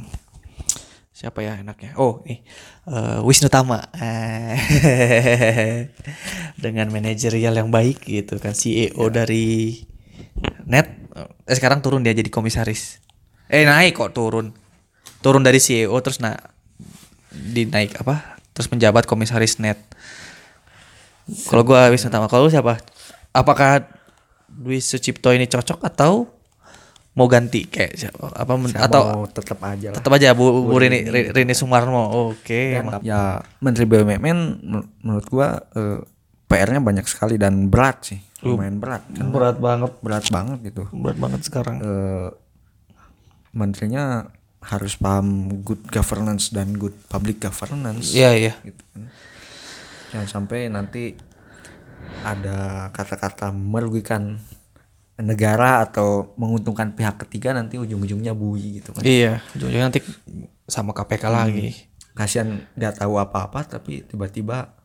siapa ya enaknya? Oh, nih. Uh, Wisnu Tama. Dengan manajerial yang baik gitu kan, C E O ya. Dari Net. Eh, sekarang turun dia jadi komisaris. Eh, naik kok turun. Turun dari C E O terus nah dinaik apa? Terus menjabat komisaris Net. Kalau gua Wisnu Tama, kalau lu siapa? Apakah Dwi Sucipto ini cocok atau mau ganti kayak siapa, apa men- atau tetap aja lah. Tetap aja Bu, Bu Rini, Rini, Rini Sumarno. Oke, okay, ya Menteri B U M N menurut gua eh, P R-nya banyak sekali dan berat sih. Lumayan berat. Kan berat banget, berat banget gitu. Berat banget sekarang. Eh, menterinya harus paham good governance dan good public governance. Iya, iya. Gitu. Jangan sampai nanti ada kata-kata merugikan negara atau menguntungkan pihak ketiga, nanti ujung-ujungnya bui gitu kan. Iya, ujung-ujungnya nanti sama K P K hmm, lagi. Kasian nggak tahu apa-apa tapi tiba-tiba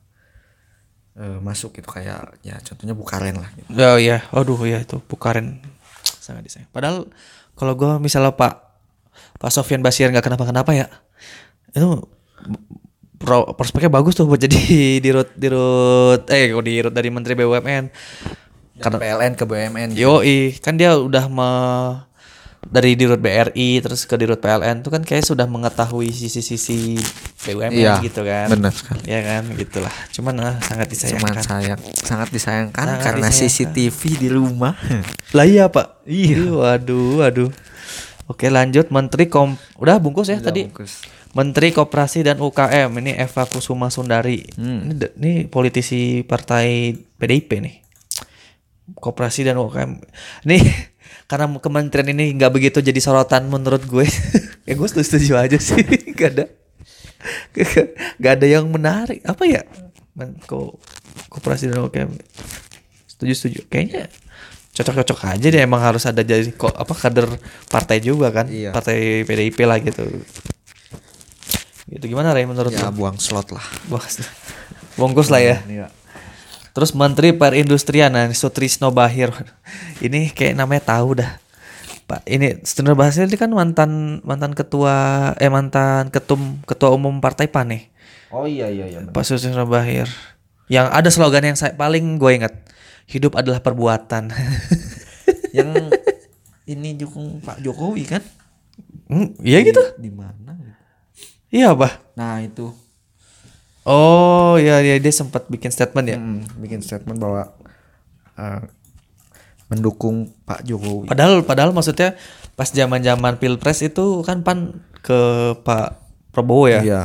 uh, masuk gitu, kayak ya contohnya Bukaren lah gitu. Oh iya, aduh ya itu Bukaren sangat disayang. Padahal kalau gue misalnya Pak Pak Sofyan Basiran nggak kenapa-kenapa ya, itu prospeknya bagus tuh buat jadi dirut dirut eh kok dirut dari Menteri B U M N. Karena P L N ke B U M N. Yoi, gitu. Kan dia udah me- dari Dirut B R I terus ke Dirut P L N tuh kan kayak sudah mengetahui sisi-sisi B U M N iya, gitu kan. Benar sekali. Iya kan, gitulah. Cuman ah, sangat disayangkan. Cuman sayang, sangat disayangkan sangat karena disayangkan. C C T V di rumah. Lah iya, Pak. Iya. Waduh, waduh. Oke, lanjut Menteri Kom udah bungkus ya udah, tadi. Bungkus. Menteri Koperasi dan U K M ini Eva Kusuma Sundari. Hmm. Ini, ini politisi partai P D I P nih. Koperasi dan U K M nih, karena kementerian ini nggak begitu jadi sorotan menurut gue. Ya gue setuju aja sih, nggak ada nggak ada yang menarik apa ya Menko Koperasi dan U K M. Setuju setuju kayaknya cocok-cocok aja deh, emang harus ada jadi kok apa kader partai juga kan. Iya. Partai P D I P lah gitu gitu. Gimana Rey menurut ya, lu? Buang slot lah, buang slot. Bungkus lah ya. Iya. Terus Menteri Perindustrian, nah Sutrisno Bachir. Ini kayak namanya tahu dah. Pak, ini Sutrisno Bachir ini kan mantan mantan ketua eh mantan ketum ketua umum Partai P A N nih. Oh iya iya iya. Pak Sutrisno Bachir. Yang ada slogan yang saya paling gue ingat, hidup adalah perbuatan. Yang ini dukung Pak Jokowi kan? Hmm, iya di, gitu. Di mana? Iya, Pak. Nah, itu. Oh ya, ya dia sempat bikin statement ya, hmm, bikin statement bahwa uh, mendukung Pak Jokowi. Padahal, padahal maksudnya pas zaman-zaman pilpres itu kan P A N ke Pak Prabowo ya. Iya.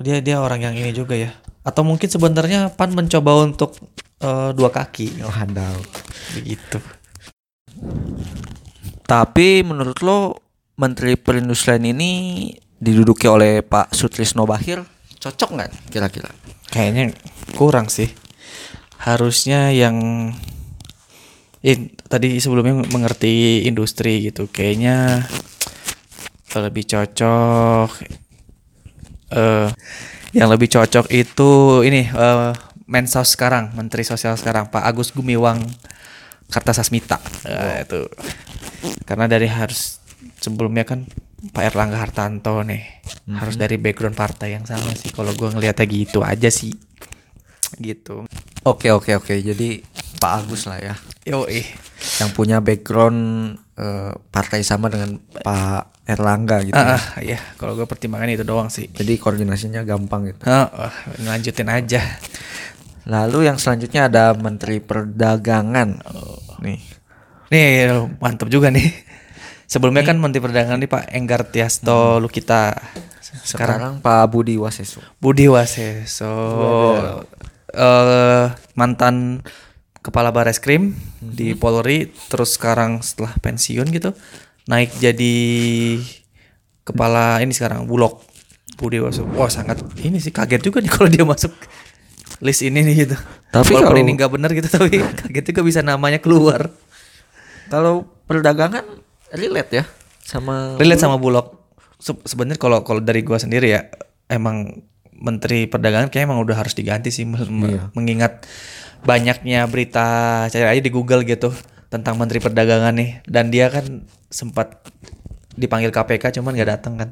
Dia dia orang yang ini juga ya. Atau mungkin sebenarnya P A N mencoba untuk uh, dua kaki. Oh handal. Begitu. Tapi menurut lo Menteri Perindustrian ini diduduki oleh Pak Sutrisno Bachir? Cocok nggak kira-kira? Kayaknya kurang sih. Harusnya yang eh, tadi sebelumnya mengerti industri gitu. Kayaknya lebih cocok. Uh, yang lebih cocok itu ini uh, Mensos sekarang, Menteri Sosial sekarang Pak Agus Gumiwang Kartasasmita. Uh, itu karena dari harus sebelumnya kan Pak Erlangga Hartanto nih, hmm. harus dari background partai yang sama sih. Kalau gue ngeliatnya gitu aja sih, gitu. Oke oke oke. Jadi Pak Agus lah ya. Yo eh. Yang punya background uh, partai sama dengan Pak Erlangga gitu. Ah, ya. Ah, ya. Kalau gue pertimbangan itu doang sih. Jadi koordinasinya gampang gitu. Ah, ah, lanjutin aja. Lalu yang selanjutnya ada Menteri Perdagangan. Oh. Nih, nih mantap juga nih. Sebelumnya ini kan Menteri Perdagangan ini Pak Enggar Tiasto hmm. Lukita. Sekarang, Sekarang Pak Budi Waseso. Budi Waseso. uh, mantan kepala Bareskrim hmm. di Polri, terus sekarang setelah pensiun gitu naik jadi kepala ini sekarang Bulog, Budi masuk. Wah, sangat ini sih, kaget juga nih kalau dia masuk list ini nih gitu. Tapi walaupun kalau ini nggak benar gitu, tapi kaget juga bisa namanya keluar. Kalau perdagangan relate ya sama relate sama Bulog. Sebenarnya kalau kalau dari gua sendiri ya, emang Menteri Perdagangan kayaknya emang udah harus diganti sih, iya. mengingat banyaknya berita, cari aja di Google gitu tentang Menteri Perdagangan nih, dan dia kan sempat dipanggil K P K cuman nggak datang kan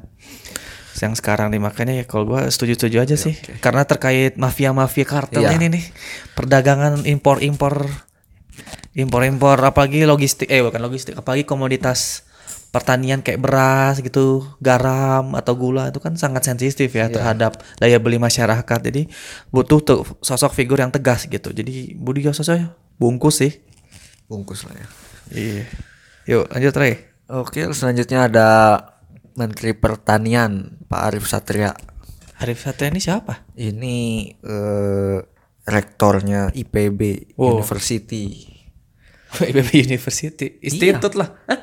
yang sekarang nih. Makanya ya kalau gue setuju-setuju aja okay, sih okay. Karena terkait mafia-mafia kartel yeah. ini nih, perdagangan impor-impor impor-impor apalagi logistik eh bukan logistik apalagi komoditas pertanian kayak beras gitu, garam atau gula itu kan sangat sensitif ya yeah. terhadap daya beli masyarakat. Jadi butuh tuh sosok figur yang tegas gitu. Jadi Budi Karya bungkus sih, bungkus lah ya. Iya. Yuk lanjut Rey. Oke, selanjutnya ada Menteri Pertanian Pak Arief Satria. Arief Satria ini siapa? Ini uh, rektornya I P B wow. University. I P B University, institut iya. lah. Hah?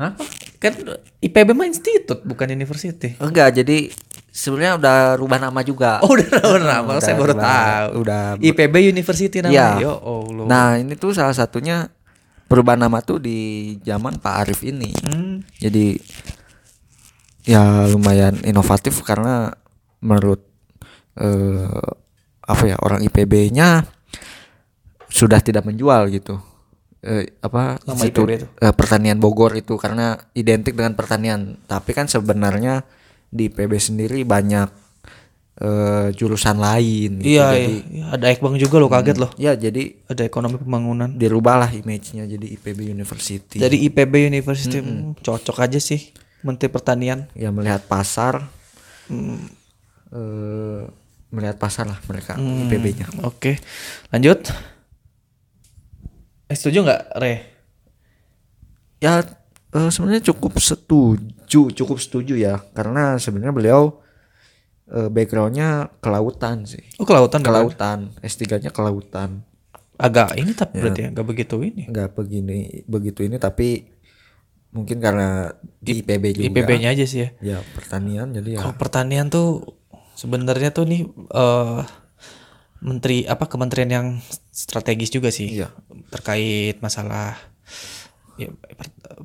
Hah? Kan I P B mah institut bukan university. Enggak, jadi sebenarnya udah rubah nama juga. Oh, udah rubah nama. Saya baru rubah, tahu. Udah I P B University namanya. Ya. Yo, oh, nah, ini tuh salah satunya perubahan nama tuh di zaman Pak Arief ini. Hmm. Jadi ya lumayan inovatif karena menurut eh, apa ya orang I P B-nya sudah tidak menjual gitu eh, apa situ, eh, pertanian Bogor itu karena identik dengan pertanian. Tapi kan sebenarnya di I P B sendiri banyak eh, jurusan lain. Gitu. Iya, jadi, iya, ada Ekbang juga lo kaget hmm, loh. Iya, jadi ada ekonomi pembangunan. Dirubahlah image-nya jadi I P B University. Jadi I P B University hmm. cocok aja sih. Menteri Pertanian ya melihat pasar mm. eh, melihat pasar lah mereka mm. I P B-nya. Oke, lanjut. Eh, setuju nggak Re? Ya eh, sebenarnya cukup setuju, cukup setuju ya karena sebenarnya beliau eh, backgroundnya kelautan sih. Oh kelautan, kelautan. Kan? S tiga-nya kelautan. Agak ini tapi ya, berarti ya, nggak begitu ini. Nggak begini, begitu ini tapi. Mungkin karena di I P B juga. I P B-nya aja sih ya. Ya pertanian jadi ya. Kalau pertanian tuh sebenarnya tuh nih uh, menteri apa kementerian yang strategis juga sih iya. terkait masalah ya,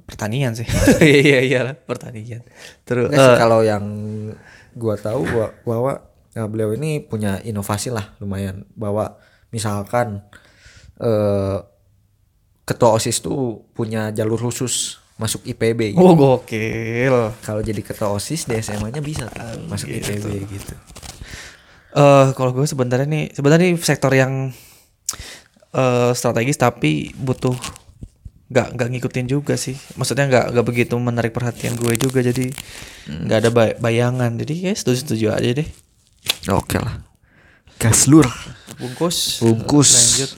pertanian sih. Iya iyalah pertanian. Terus uh, kalau yang gua tahu bahwa ya beliau ini punya inovasi lah lumayan bahwa misalkan uh, ketua O S I S tuh punya jalur khusus masuk I P B gitu. Oh gokil. Kalau jadi ketua O S I S di S M A-nya bisa tuh, masuk gitu. I P B gitu. Uh, kalau gue sebenarnya nih sebenarnya nih sektor yang uh, strategis tapi butuh nggak nggak ngikutin juga sih. Maksudnya nggak nggak begitu menarik perhatian gue juga jadi nggak hmm. ada bayangan. Jadi ya setuju-setuju aja deh. Oke lah. Gaslur. Bungkus. Bungkus. Lanjut.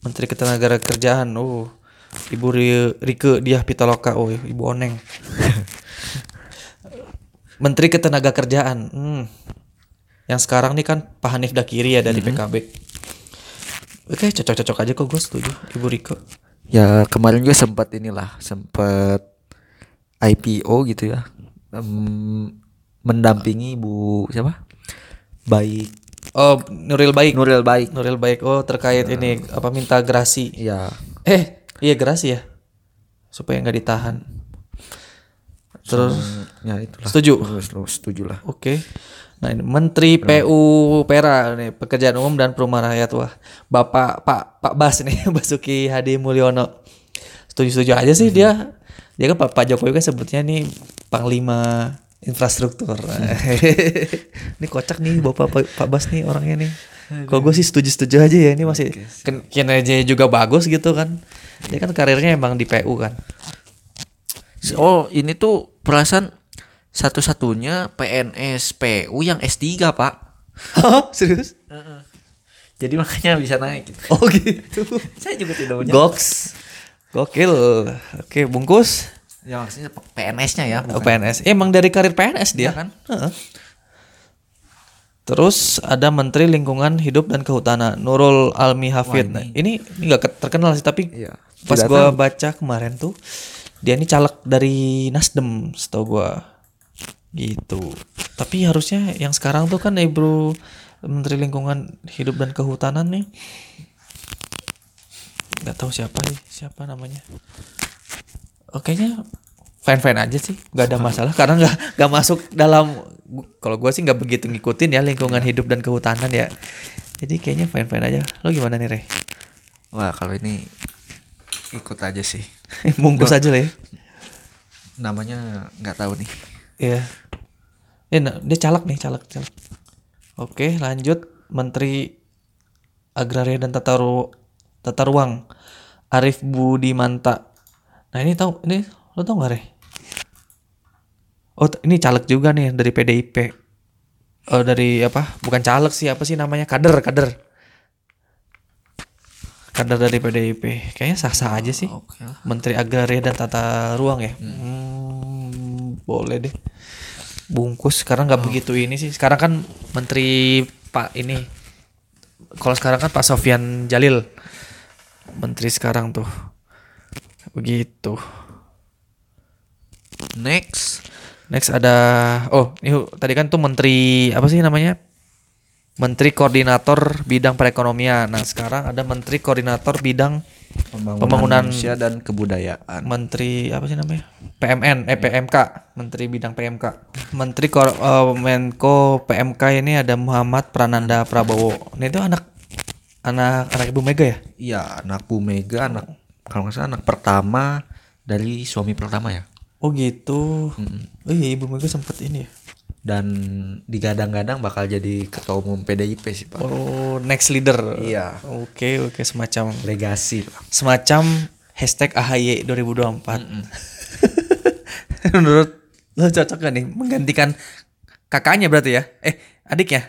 Menteri Ketenagakerjaan. Oh. Ibu Rike Diah Pitaloka, oh Ibu Oneng. Menteri Ketenagakerjaan. Hmm. Yang sekarang nih kan Pak Hanif Dakiri ya dari mm-hmm. P K B. Oke, cocok-cocok aja kok, gue setuju Ibu Rike. Ya, kemarin gue sempat inilah, sempat I P O gitu ya. Um, mendampingi Bu siapa? Baik. Oh, Nuril Baik. Nuril Baik. Nuril Baik. Oh, terkait ya. Ini apa minta gerasi. Iya. Eh, iya gerasi ya supaya nggak ditahan terus ya itulah setuju setuju lah oke. Nah ini Menteri P U Pera nih Pekerjaan Umum dan Perumahan Rakyat wah bapak pak pak Bas nih Basuki Hadi Mulyono setuju setuju aja sih mm-hmm. dia dia kan pak, pak Jokowi kan sebutnya nih Panglima Infrastruktur mm. Ini kocak nih bapak pak, pak Bas nih orangnya nih. Kalau gue sih setuju-setuju aja ya ini masih okay, kinerjanya juga bagus gitu kan. Dia kan karirnya emang di P U kan. Oh ini tuh perasaan satu-satunya P N S P U yang S tiga pak. Serius? Uh-uh. Jadi makanya bisa naik gitu. Oh gitu. Saya juga tidak punya. Goks. Gokil. Oke bungkus. Ya maksudnya P N S-nya ya. Bukan. Oh P N S. Emang dari karir P N S dia ya, kan. Uh-uh. Terus ada Menteri Lingkungan Hidup dan Kehutanan Nurul Almi Hafid. Wah, ini nggak nah, terkenal sih, tapi iya, pas gue baca kemarin tuh dia ini caleg dari Nasdem setahu gue gitu. Tapi harusnya yang sekarang tuh kan Ebro Menteri Lingkungan Hidup dan Kehutanan nih, nggak tahu siapa sih siapa namanya. Kayaknya fine-fine aja sih, nggak ada masalah karena nggak nggak masuk dalam, kalau gue sih nggak begitu ngikutin ya lingkungan hidup dan kehutanan ya, jadi kayaknya fine-fine aja. Lo gimana nih, Rey? Wah, kalau ini ikut aja sih. Bungkus aja lah ya, namanya nggak tahu nih. Iya, yeah. Dia caleg nih, caleg caleg. Oke, lanjut Menteri Agraria dan Tata Ru- Tata Ruang Arief Budimanta. Nah ini tahu, ini lo tau nggak, Rey? Oh, ini caleg juga nih dari P D I P. Oh, dari apa? Bukan caleg sih, apa sih namanya? Kader, kader. Kader dari P D I P. Kayaknya sah-sah aja sih. Oh, okay. Menteri Agraria dan Tata Ruang ya. Hmm. Hmm, boleh deh. Bungkus sekarang nggak oh. begitu ini sih. Sekarang kan Menteri Pak ini. Kalau sekarang kan Pak Sofyan Jalil. Menteri sekarang tuh. Begitu. Next. Next ada, oh ini tadi kan tuh menteri apa sih namanya, menteri koordinator bidang perekonomian. Nah sekarang ada menteri koordinator bidang pembangunan, pembangunan manusia dan kebudayaan. Menteri apa sih namanya, P M N, eh P M K, menteri bidang P M K. Menteri Kor, uh, Menko P M K ini ada Muhammad Prananda Prabowo. Ini tuh anak anak anak Ibu Mega ya? Iya, anak Bu Mega, anak kalau nggak salah anak pertama dari suami pertama ya. Oh gitu. Mm-hmm. Oh iya, Ibu Mega sempat ini ya. Dan digadang-gadang bakal jadi ketua umum P D I P sih, Pak. Oh, next leader. Iya. Oke, oke, semacam legasi, Pak. Semacam hashtag A H Y dua ribu dua puluh empat. Mm-hmm. Menurut lo cocok gak nih menggantikan kakaknya berarti ya? Eh, adiknya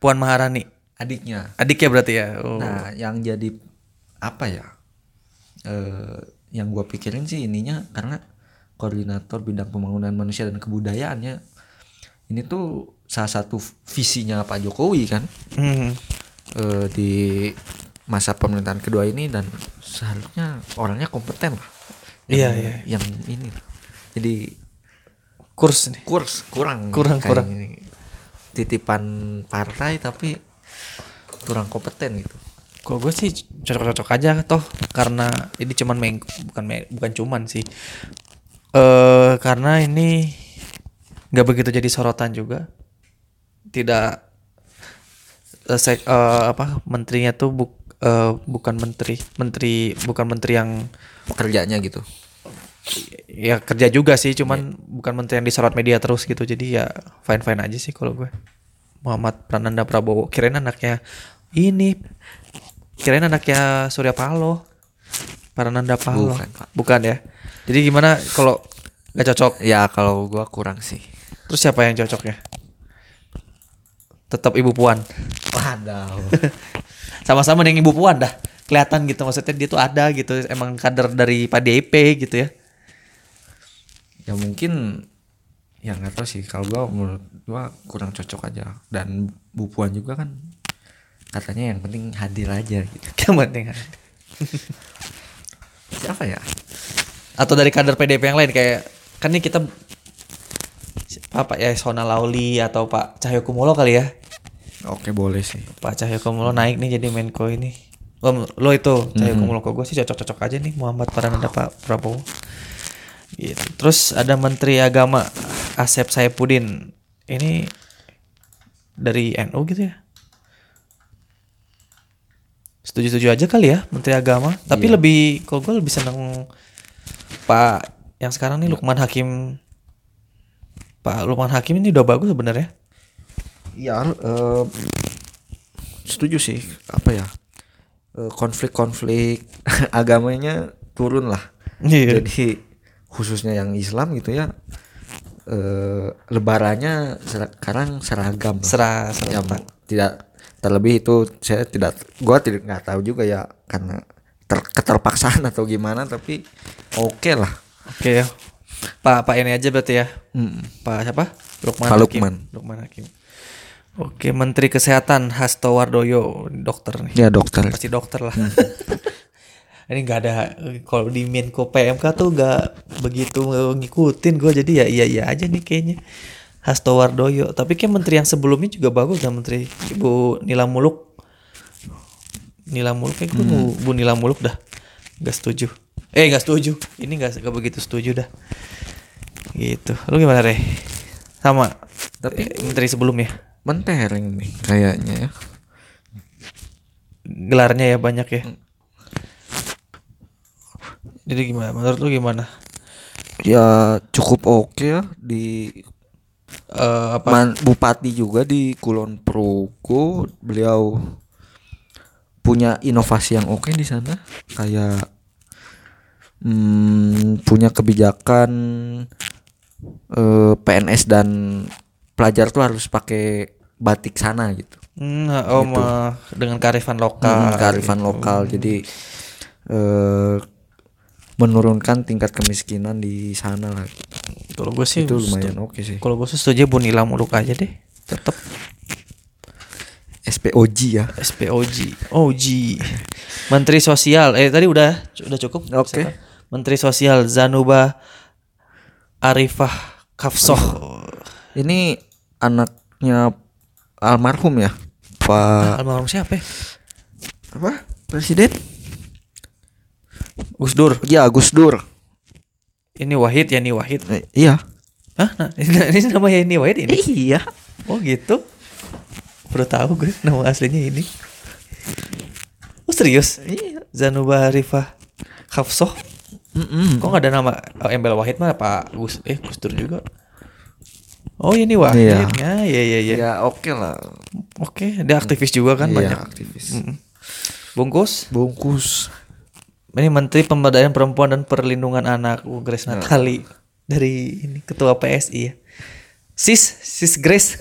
Puan Maharani, adiknya. Adiknya berarti ya. Oh. Nah, yang jadi apa ya? Eh, yang gua pikirin sih ininya, karena koordinator bidang pembangunan manusia dan kebudayaannya ini tuh salah satu visinya Pak Jokowi kan, mm. e, di masa pemerintahan kedua ini, dan seharusnya orangnya kompeten lah. Iya, yang, iya. yang ini jadi kurs nih kurs kurang kurang kurang titipan partai tapi kurang kompeten gitu. Kok gue sih cocok-cocok aja toh, karena ini cuman main, bukan main, bukan cuman sih. Uh, karena ini nggak begitu jadi sorotan juga, tidak uh, se- uh, apa menterinya tuh bu- uh, bukan menteri menteri bukan menteri yang kerjanya gitu ya, kerja juga sih cuman yeah. bukan menteri yang disorot media terus gitu, jadi ya fine fine aja sih kalau gue. Muhammad Prananda Prabowo, kirain anaknya ini kirain anaknya Surya Paloh, Prananda Paloh. Bukan, bukan ya. Jadi gimana kalau nggak cocok? Ya kalau gua kurang sih. Terus siapa yang cocok ya? Tetap Ibu Puan. Waduh. Sama-sama dengan Ibu Puan dah. Kelihatan gitu, maksudnya dia tuh ada gitu, emang kader dari P D I P gitu ya. Ya mungkin, ya nggak tahu sih. Kalau gua menurut gua kurang cocok aja. Dan Bu Puan juga kan katanya yang penting hadir aja gitu. Yang penting hadir. Siapa ya? Atau dari kader P D I P yang lain, kayak kan ini kita apa ya, Sona Lauli atau Pak Cahyokumolo kali ya. Oke, boleh sih. Pak Cahyokumolo naik nih jadi Menko ini. Lo, lo itu Cahyokumolo, kok gue sih cocok-cocok aja nih Muhammad Prananda Pak Prabowo. Gitu. Terus ada Menteri Agama Asep Saipudin. Ini dari N U gitu ya. Setuju-setuju aja kali ya Menteri Agama, tapi iya. lebih kalau gue lebih seneng Pak yang sekarang nih, Lukman Hakim. Pak Lukman Hakim ini udah bagus sebenarnya. Ya uh, setuju sih, apa ya, uh, konflik-konflik agamanya turun lah. Iya. Jadi khususnya yang Islam gitu ya, uh, lebarannya sekarang seragam. Serah, serah. Ya, tidak, terlebih itu saya tidak, gue tidak nggak tahu juga ya karena keterpaksaan atau gimana, tapi oke okay lah oke okay, ya pak pak ini aja berarti ya. Mm-mm. Pak siapa, Lukman Hakim. Lukman Hakim Oke, Menteri Kesehatan Hasto Wardoyo, dokter nih. Ya, dokter. Pasti dokter lah. Hmm. Ini nggak ada, kalau di Menko P M K tuh nggak begitu ngikutin gue, jadi ya iya iya aja nih kayaknya Hasto Wardoyo. Tapi kayak menteri yang sebelumnya juga bagus kan, menteri Ibu Nila Muluk. Nila Muluk kayak gue hmm. Bu Nila Muluk dah nggak setuju. Eh nggak setuju. Ini nggak nggak begitu setuju dah. Gitu. Lu gimana, Reh? Sama. Tapi eh, menteri sebelumnya mentereng nih kayaknya ya. Gelarnya ya banyak ya. Hmm. Jadi gimana? Menurut lu gimana? Ya cukup oke okay ya di uh, apa? Man, Bupati juga di Kulon Progo, beliau punya inovasi yang oke okay di sana, kayak hmm, punya kebijakan eh, P N S dan pelajar tuh harus pakai batik sana gitu. Hmm, oh gitu. Mah, dengan kearifan lokal. Hmm, kearifan gitu. Lokal, jadi eh, menurunkan tingkat kemiskinan di sana lah. Kalau gue sih itu lumayan oke okay sih. Kalau gue setuju Bu Nila Muluk aja deh, tetap. S P O G ya. S P O G. O G. Menteri Sosial. Eh tadi udah udah cukup. Oke. Okay. Menteri Sosial Zanuba Arifah Kafsoh. Ini anaknya almarhum ya, Pak. Almarhum siapa? Ya? Apa? Presiden? Gus Dur. Iya, Gus Dur. Ini Wahid ya, ini Wahid. Eh, iya. Hah? Nah, ini namanya ini Wahid ini. Eh, iya. Oh gitu. Baru tahu gue nama aslinya ini. Oh serius? Iya. Zanuba Arifah Kafsoh. Kok nggak ada nama embel Wahid mah Pak Gus? Eh Gus Dur juga. Oh ini Wahidnya. Iya iya iya. Ya, oke okay lah. Oke, okay. Dia aktivis juga kan ya, banyak. Aktivis. Mm-mm. Bungkus? Bungkus. Ini Menteri Pemberdayaan Perempuan dan Perlindungan Anak, oh, Grace ya. Natali dari ini Ketua P S I ya. Sis, Sis Grace.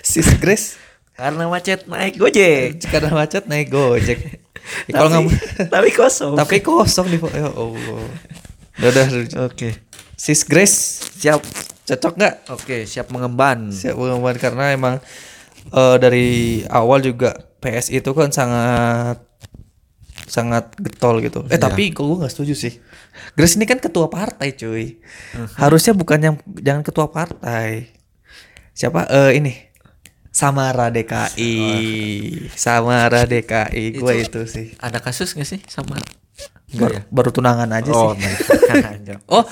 Sis Grace karena macet naik Gojek. Karena macet naik Gojek. Ya, kalau nggak tapi kosong. Tapi kosong di ya Allah. Udah. Oke. Sis Grace siap cocok nggak? Oke, okay, siap mengemban. Siap mengemban karena emang uh, dari awal juga P S I itu kan sangat sangat getol gitu. Eh ya. Tapi kalau gue nggak setuju sih. Grace ini kan ketua partai cuy. Uh-huh. Harusnya bukan yang jangan ketua partai. Siapa? Eh ini Samara D K I, Samara D K I gue itu, itu sih. Ada kasus nggak sih Samara? Bar- ya? Baru tunangan aja oh, sih. Oh,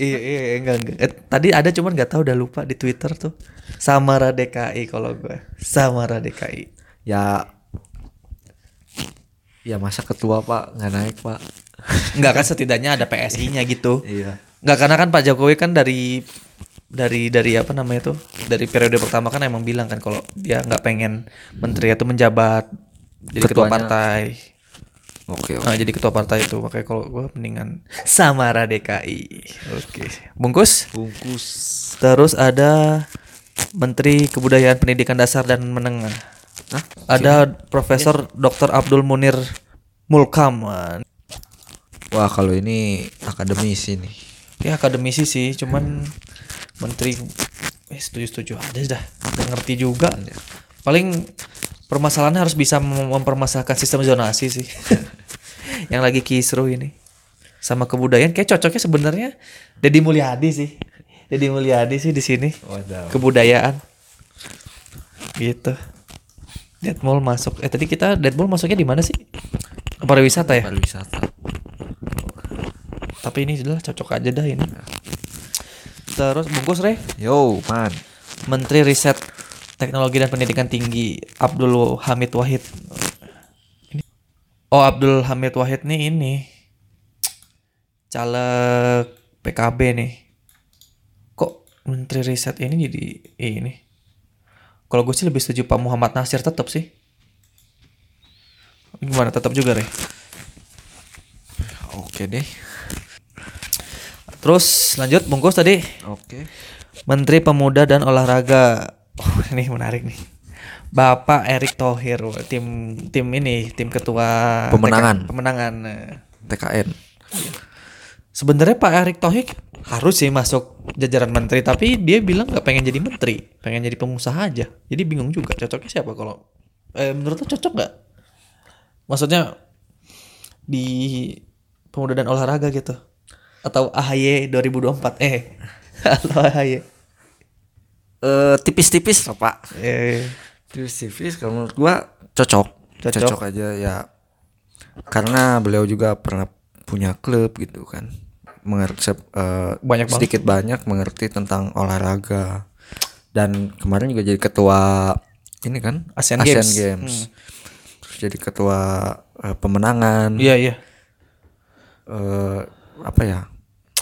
iya iya enggak enggak. Eh, tadi ada cuman nggak tahu udah lupa di Twitter tuh. Samara D K I kalau gue, Samara D K I. Ya, ya masa ketua pak nggak naik pak? Nggak kan setidaknya ada P S I-nya gitu. Iya. Nggak karena kan Pak Jokowi kan dari dari dari apa namanya tuh dari periode pertama kan emang bilang kan kalau dia nggak pengen menteri itu menjabat jadi ketuanya. Ketua partai. Oke. Okay, okay. Nah, jadi ketua partai itu makanya kalau gue mendingan Samara D K I. Oke. Okay. Bungkus. Bungkus. Terus ada Menteri Kebudayaan Pendidikan Dasar dan Menengah. Hah? Ada siapa? Profesor ya. Doktor Abdul Munir Mulkam. Wah kalau ini akademisi nih. Ya akademisi sih, cuman hmm. menteri eh setuju-setuju aja dah, nggak ngerti juga. Paling permasalahannya harus bisa mempermasalahkan sistem zonasi sih. Yang lagi kisruh ini sama kebudayaan kayak cocoknya sebenarnya Deddy Mulyadi sih. Deddy Mulyadi sih di sini. Waduh. Kebudayaan. Gitu. Deadpool masuk. Eh tadi kita Deadpool masuknya di mana sih? Ke pariwisata ya? Pariwisata. Tapi ini jelas cocok aja dah ini. Terus bungkus Reh. Yo, man. Menteri Riset Teknologi dan Pendidikan Tinggi Abdul Hamid Wahid. Ini. Oh, Abdul Hamid Wahid nih ini. Caleg P K B nih. Kok Menteri Riset ini jadi ini? Kalau gue sih lebih setuju Pak Muhammad Nasir tetap sih. Gimana tetap juga, Reh? Oke deh. Terus lanjut bungkus tadi. Oke. Menteri Pemuda dan Olahraga. Oh, ini menarik nih. Bapak Erick Thohir, tim tim ini, tim ketua pemenangan. T K, pemenangan T K N. Sebenarnya Pak Erick Thohir harus sih masuk jajaran menteri, tapi dia bilang nggak pengen jadi menteri, pengen jadi pengusaha aja. Jadi bingung juga cocoknya siapa kalau eh, menurut lo cocok nggak? Maksudnya di pemuda dan olahraga gitu, atau A H Y dua ribu dua puluh empat eh atau A H Y uh, tipis-tipis lah Pak. Eh. Tipis-tipis kalau menurut gua cocok. cocok, cocok aja ya, karena beliau juga pernah punya klub gitu kan, mengerti uh, banyak sedikit banyak mengerti tentang olahraga, dan kemarin juga jadi ketua ini kan Asian, Asian Games, Games. Hmm. Terus jadi ketua uh, pemenangan. Iya iya. Uh, apa ya,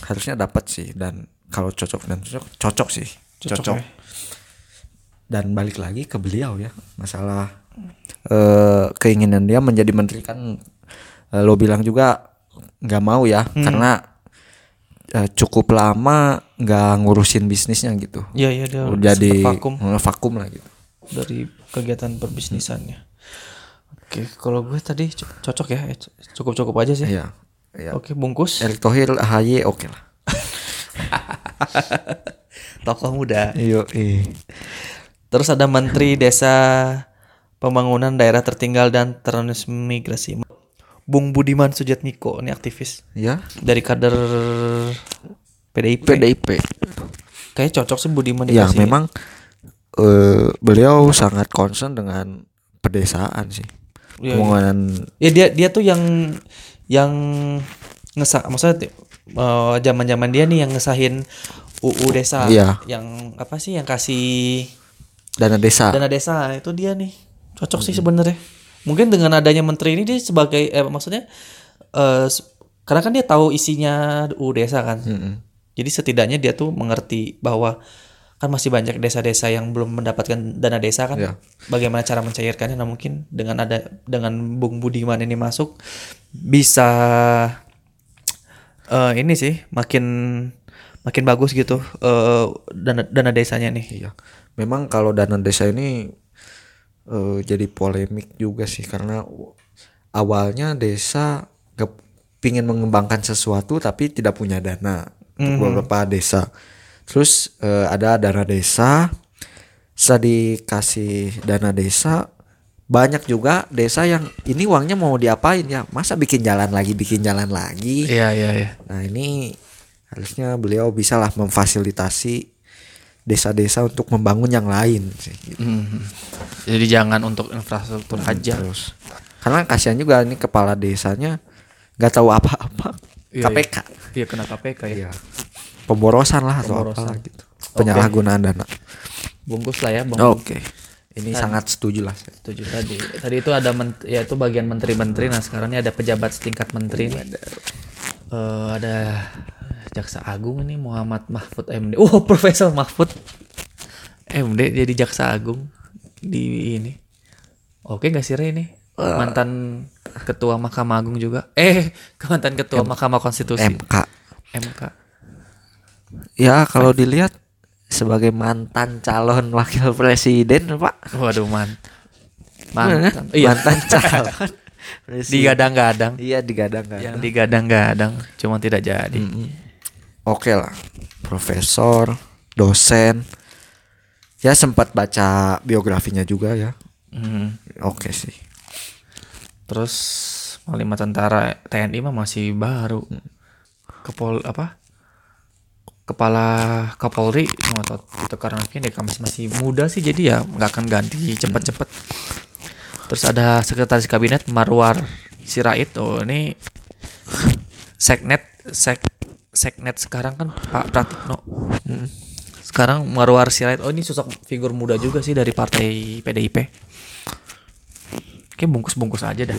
harusnya dapat sih, dan kalau cocok dan cocok cocok sih cocok, cocok. Ya. Dan balik lagi ke beliau ya, masalah uh, keinginan dia menjadi menteri kan, uh, lo bilang juga nggak mau ya, hmm. karena cukup lama nggak ngurusin bisnisnya gitu. Iya iya dia jadi vakum. vakum lah gitu dari kegiatan perbisnisannya. Hmm. Oke, kalau gue tadi cocok ya, cukup cukup aja sih. Iya. iya. Oke, bungkus. Erick Thohir, A H Y, oke okay lah. Tokoh muda. Iya. Terus ada Menteri Desa Pembangunan Daerah Tertinggal dan Transmigrasi, Bung Budiman Sujatmiko, ini aktivis ya dari kader P D I P. P D I P. Kayaknya cocok sih Budiman dikasih. Ya memang uh, beliau sangat concern dengan pedesaan sih. Ya, Pembangunan. Ya. ya dia dia tuh yang yang ngesah, maksudnya uh, zaman-zaman dia nih yang ngesahin U U desa, ya. Yang apa sih yang kasih dana desa. Dana desa itu dia nih. Cocok hmm. sih sebenarnya. Mungkin dengan adanya menteri ini dia sebagai eh, maksudnya eh, karena kan dia tahu isinya U U desa kan, mm-hmm. jadi setidaknya dia tuh mengerti bahwa kan masih banyak desa-desa yang belum mendapatkan dana desa kan, yeah. bagaimana cara mencairkannya. Nah mungkin dengan ada dengan Bung Budiman ini masuk bisa eh, ini sih makin makin bagus gitu eh, dana dana desanya nih. Iya. Memang kalau dana desa ini Uh, jadi polemik juga sih, karena awalnya desa gak pingin mengembangkan sesuatu tapi tidak punya dana mm-hmm. untuk beberapa desa. Terus uh, ada dana desa, setelah dikasih dana desa banyak juga desa yang ini uangnya mau diapain ya, masa bikin jalan lagi bikin jalan lagi. Iya iya iya. Nah ini harusnya beliau bisa lah memfasilitasi desa-desa untuk membangun yang lain sih, gitu. Mm-hmm. Jadi jangan untuk infrastruktur hmm, aja. Terus. Karena kasihan juga nih kepala desanya nggak tahu apa-apa. Iya, K P K. Iya kena K P K ya. Iya. Pemborosan lah atau apa gitu. Penyalahgunaan okay. dana. Bungkus lah ya, Bang. Oke. Okay. Ini tadi, sangat setuju lah. Setuju tadi. Tadi itu ada ment- ya itu bagian menteri-menteri. Nah sekarang ini ada pejabat setingkat menteri. Ini ada. Uh, ada Jaksa Agung ini Muhammad Mahfud M D. Oh, Profesor Mahfud M D jadi Jaksa Agung di ini. Oke nggak sih Rei ini? Mantan Ketua Mahkamah Agung juga. Eh, mantan Ketua M- Mahkamah Konstitusi. M K. M K. Ya kalau dilihat sebagai mantan calon wakil presiden Pak. Waduh man. Mantan. Iya. Mantan calon. Digadang-gadang. Iya digadang-gadang. Yang digadang-gadang, cuma tidak jadi. Mm-hmm. Oke lah, profesor, dosen, ya sempat baca biografinya juga ya. Hmm. Oke sih. Terus panglima tentara T N I mah masih baru. Kepol apa? Kepala Kapolri ngotot itu karena mungkin dia masih muda sih, jadi ya nggak akan ganti cepat-cepat. Terus ada sekretaris kabinet Marwar Sirait. Oh ini seknet sek Seknet sekarang kan Pak Pratikno. Sekarang Marwar Sirait. Oh ini sosok figur muda juga sih dari partai P D I P. Oke bungkus-bungkus aja dah.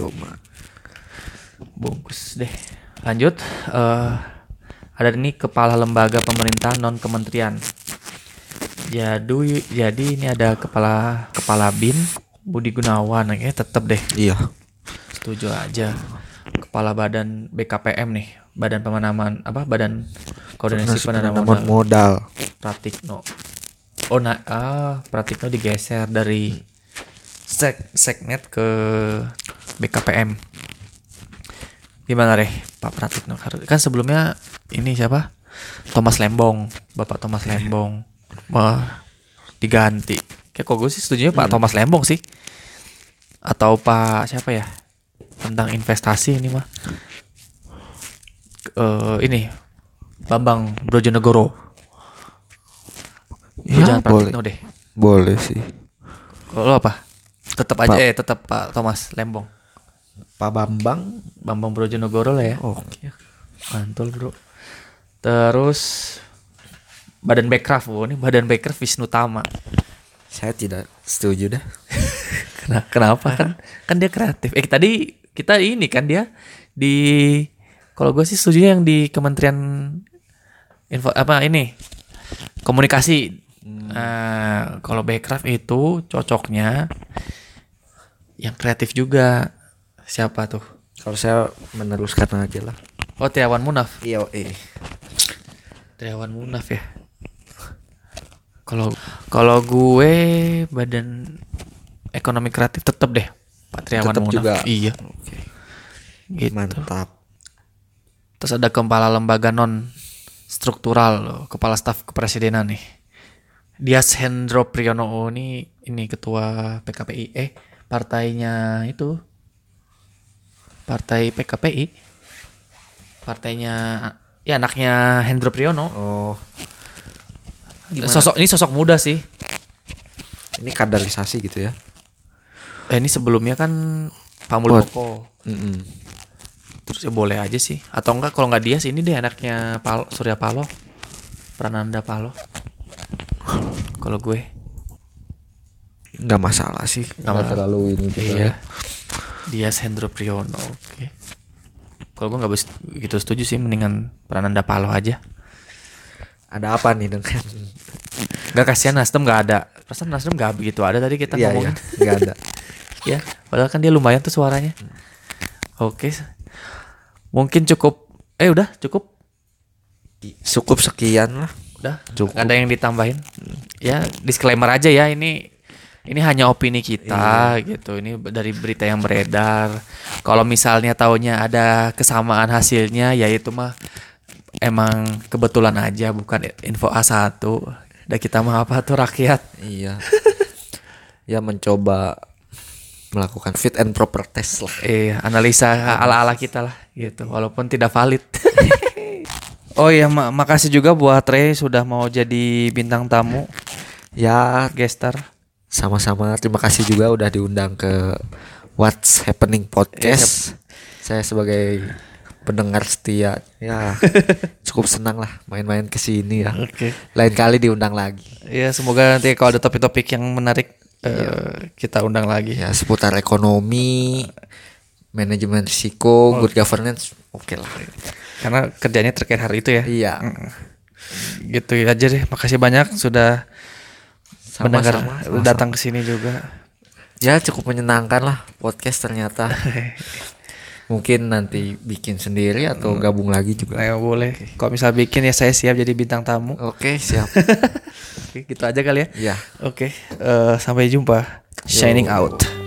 Bungkus deh. Lanjut uh, ada ini kepala lembaga pemerintah non kementerian. Jadi jadi ini ada kepala kepala BIN Budi Gunawan. Kayaknya tetap deh. Iya. Setuju aja. Kepala badan B K P M nih. Badan Pemanaman apa Badan Koordinasi Penanaman Modal. Modal Pratikno. Oh nah, ah, Pratikno digeser dari sek seknet ke B K P M. Gimana deh Pak Pratikno? Kan sebelumnya ini siapa? Thomas Lembong, Bapak Thomas Lembong diganti. Kayak kok gue sih setujunya Pak hmm. Thomas Lembong sih. Atau Pak siapa ya? Tentang investasi ini mah. Uh, ini Bambang Brojonegoro. Ya, boleh. Deh. Boleh sih. Kalau apa? Tetap aja eh tetap Pak Thomas Lembong. Pak Bambang, Bambang Brojonegoro lah ya. Oke. Mantul, Bro. Terus Badan Bekraf, oh ini Badan Bekraf Wisnu Tama. Saya tidak setuju dah. Kenapa? Kenapa kan? Kan dia kreatif. Eh tadi kita ini kan dia di, kalau gue sih setuju yang di Kementerian Info apa ini Komunikasi. Hmm. Nah, kalau Bekraf itu cocoknya yang kreatif juga. Siapa tuh? Kalau saya meneruskan aja lah. Oh, Triawan Munaf. Iya, eh. Triawan Munaf ya. Kalau kalau gue Badan Ekonomi Kreatif tetap deh Pak Triawan tetep Munaf. Juga. Iya. Oke. Gitu. Mantap. Terus ada kepala lembaga non struktural loh, kepala staf kepresidenan nih. Dias Hendro Priyono ini ini ketua P K P I eh partainya itu. Partai P K P I. Partainya ya anaknya Hendro Priyono. Oh. Gimana? Sosok ini sosok muda sih. Ini kaderisasi gitu ya. Eh ini sebelumnya kan Pak Muldoko. Heeh. Terus ya boleh aja sih. Atau enggak kalau enggak dia sih ini deh anaknya Paloh, Surya Paloh. Prananda Paloh. Kalau gue enggak masalah sih. Enggak terlalu ini juga. Iya. Dias Hendro Priyono, oke. Okay. Kalau gue nggak begitu setuju sih, mendingan Prananda Paloh aja. Ada apa nih dengan? Gak kasihan Nasdem nggak ada. Perasaan Nasdem nggak begitu ada tadi kita ya, ngomongin. Nggak ya, ada. Ya, padahal kan dia lumayan tuh suaranya. Oke, okay. Mungkin cukup. Eh udah cukup. Cukup sekian lah. Udah. Cukup. Ada yang ditambahin? Ya disclaimer aja ya ini. Ini hanya opini kita iya. gitu. Ini dari berita yang beredar. Kalau misalnya taunya ada kesamaan hasilnya, ya itu mah emang kebetulan aja, bukan info A satu. Dan kita mah apa tuh rakyat? Iya. Ya mencoba melakukan fit and proper test lah. Iya, analisa ala-ala kita lah gitu. Walaupun tidak valid. Oh iya, mak- makasih juga buat Rei sudah mau jadi bintang tamu. Ya, gestar. Sama-sama, terima kasih juga udah diundang ke What's Happening Podcast. Yep. Saya sebagai pendengar setia, ya cukup senang lah main-main kesini ya. Okay. Lain kali diundang lagi. Ya semoga nanti kalau ada topik-topik yang menarik uh, kita undang lagi. Ya seputar ekonomi, manajemen risiko, good governance, oke okay lah. Karena kerjanya terkait hari itu ya. Iya. Gitu aja deh. Makasih banyak sudah. Mendengar datang ke sini juga. Ya cukup menyenangkan lah podcast ternyata. Mungkin nanti bikin sendiri atau gabung lagi juga. Ya boleh. Okay. Kalau misal bikin ya saya siap jadi bintang tamu. Oke, okay, siap. Oke, okay, gitu aja kali ya. Iya. Oke, okay. uh, sampai jumpa. Shining Yo. Out.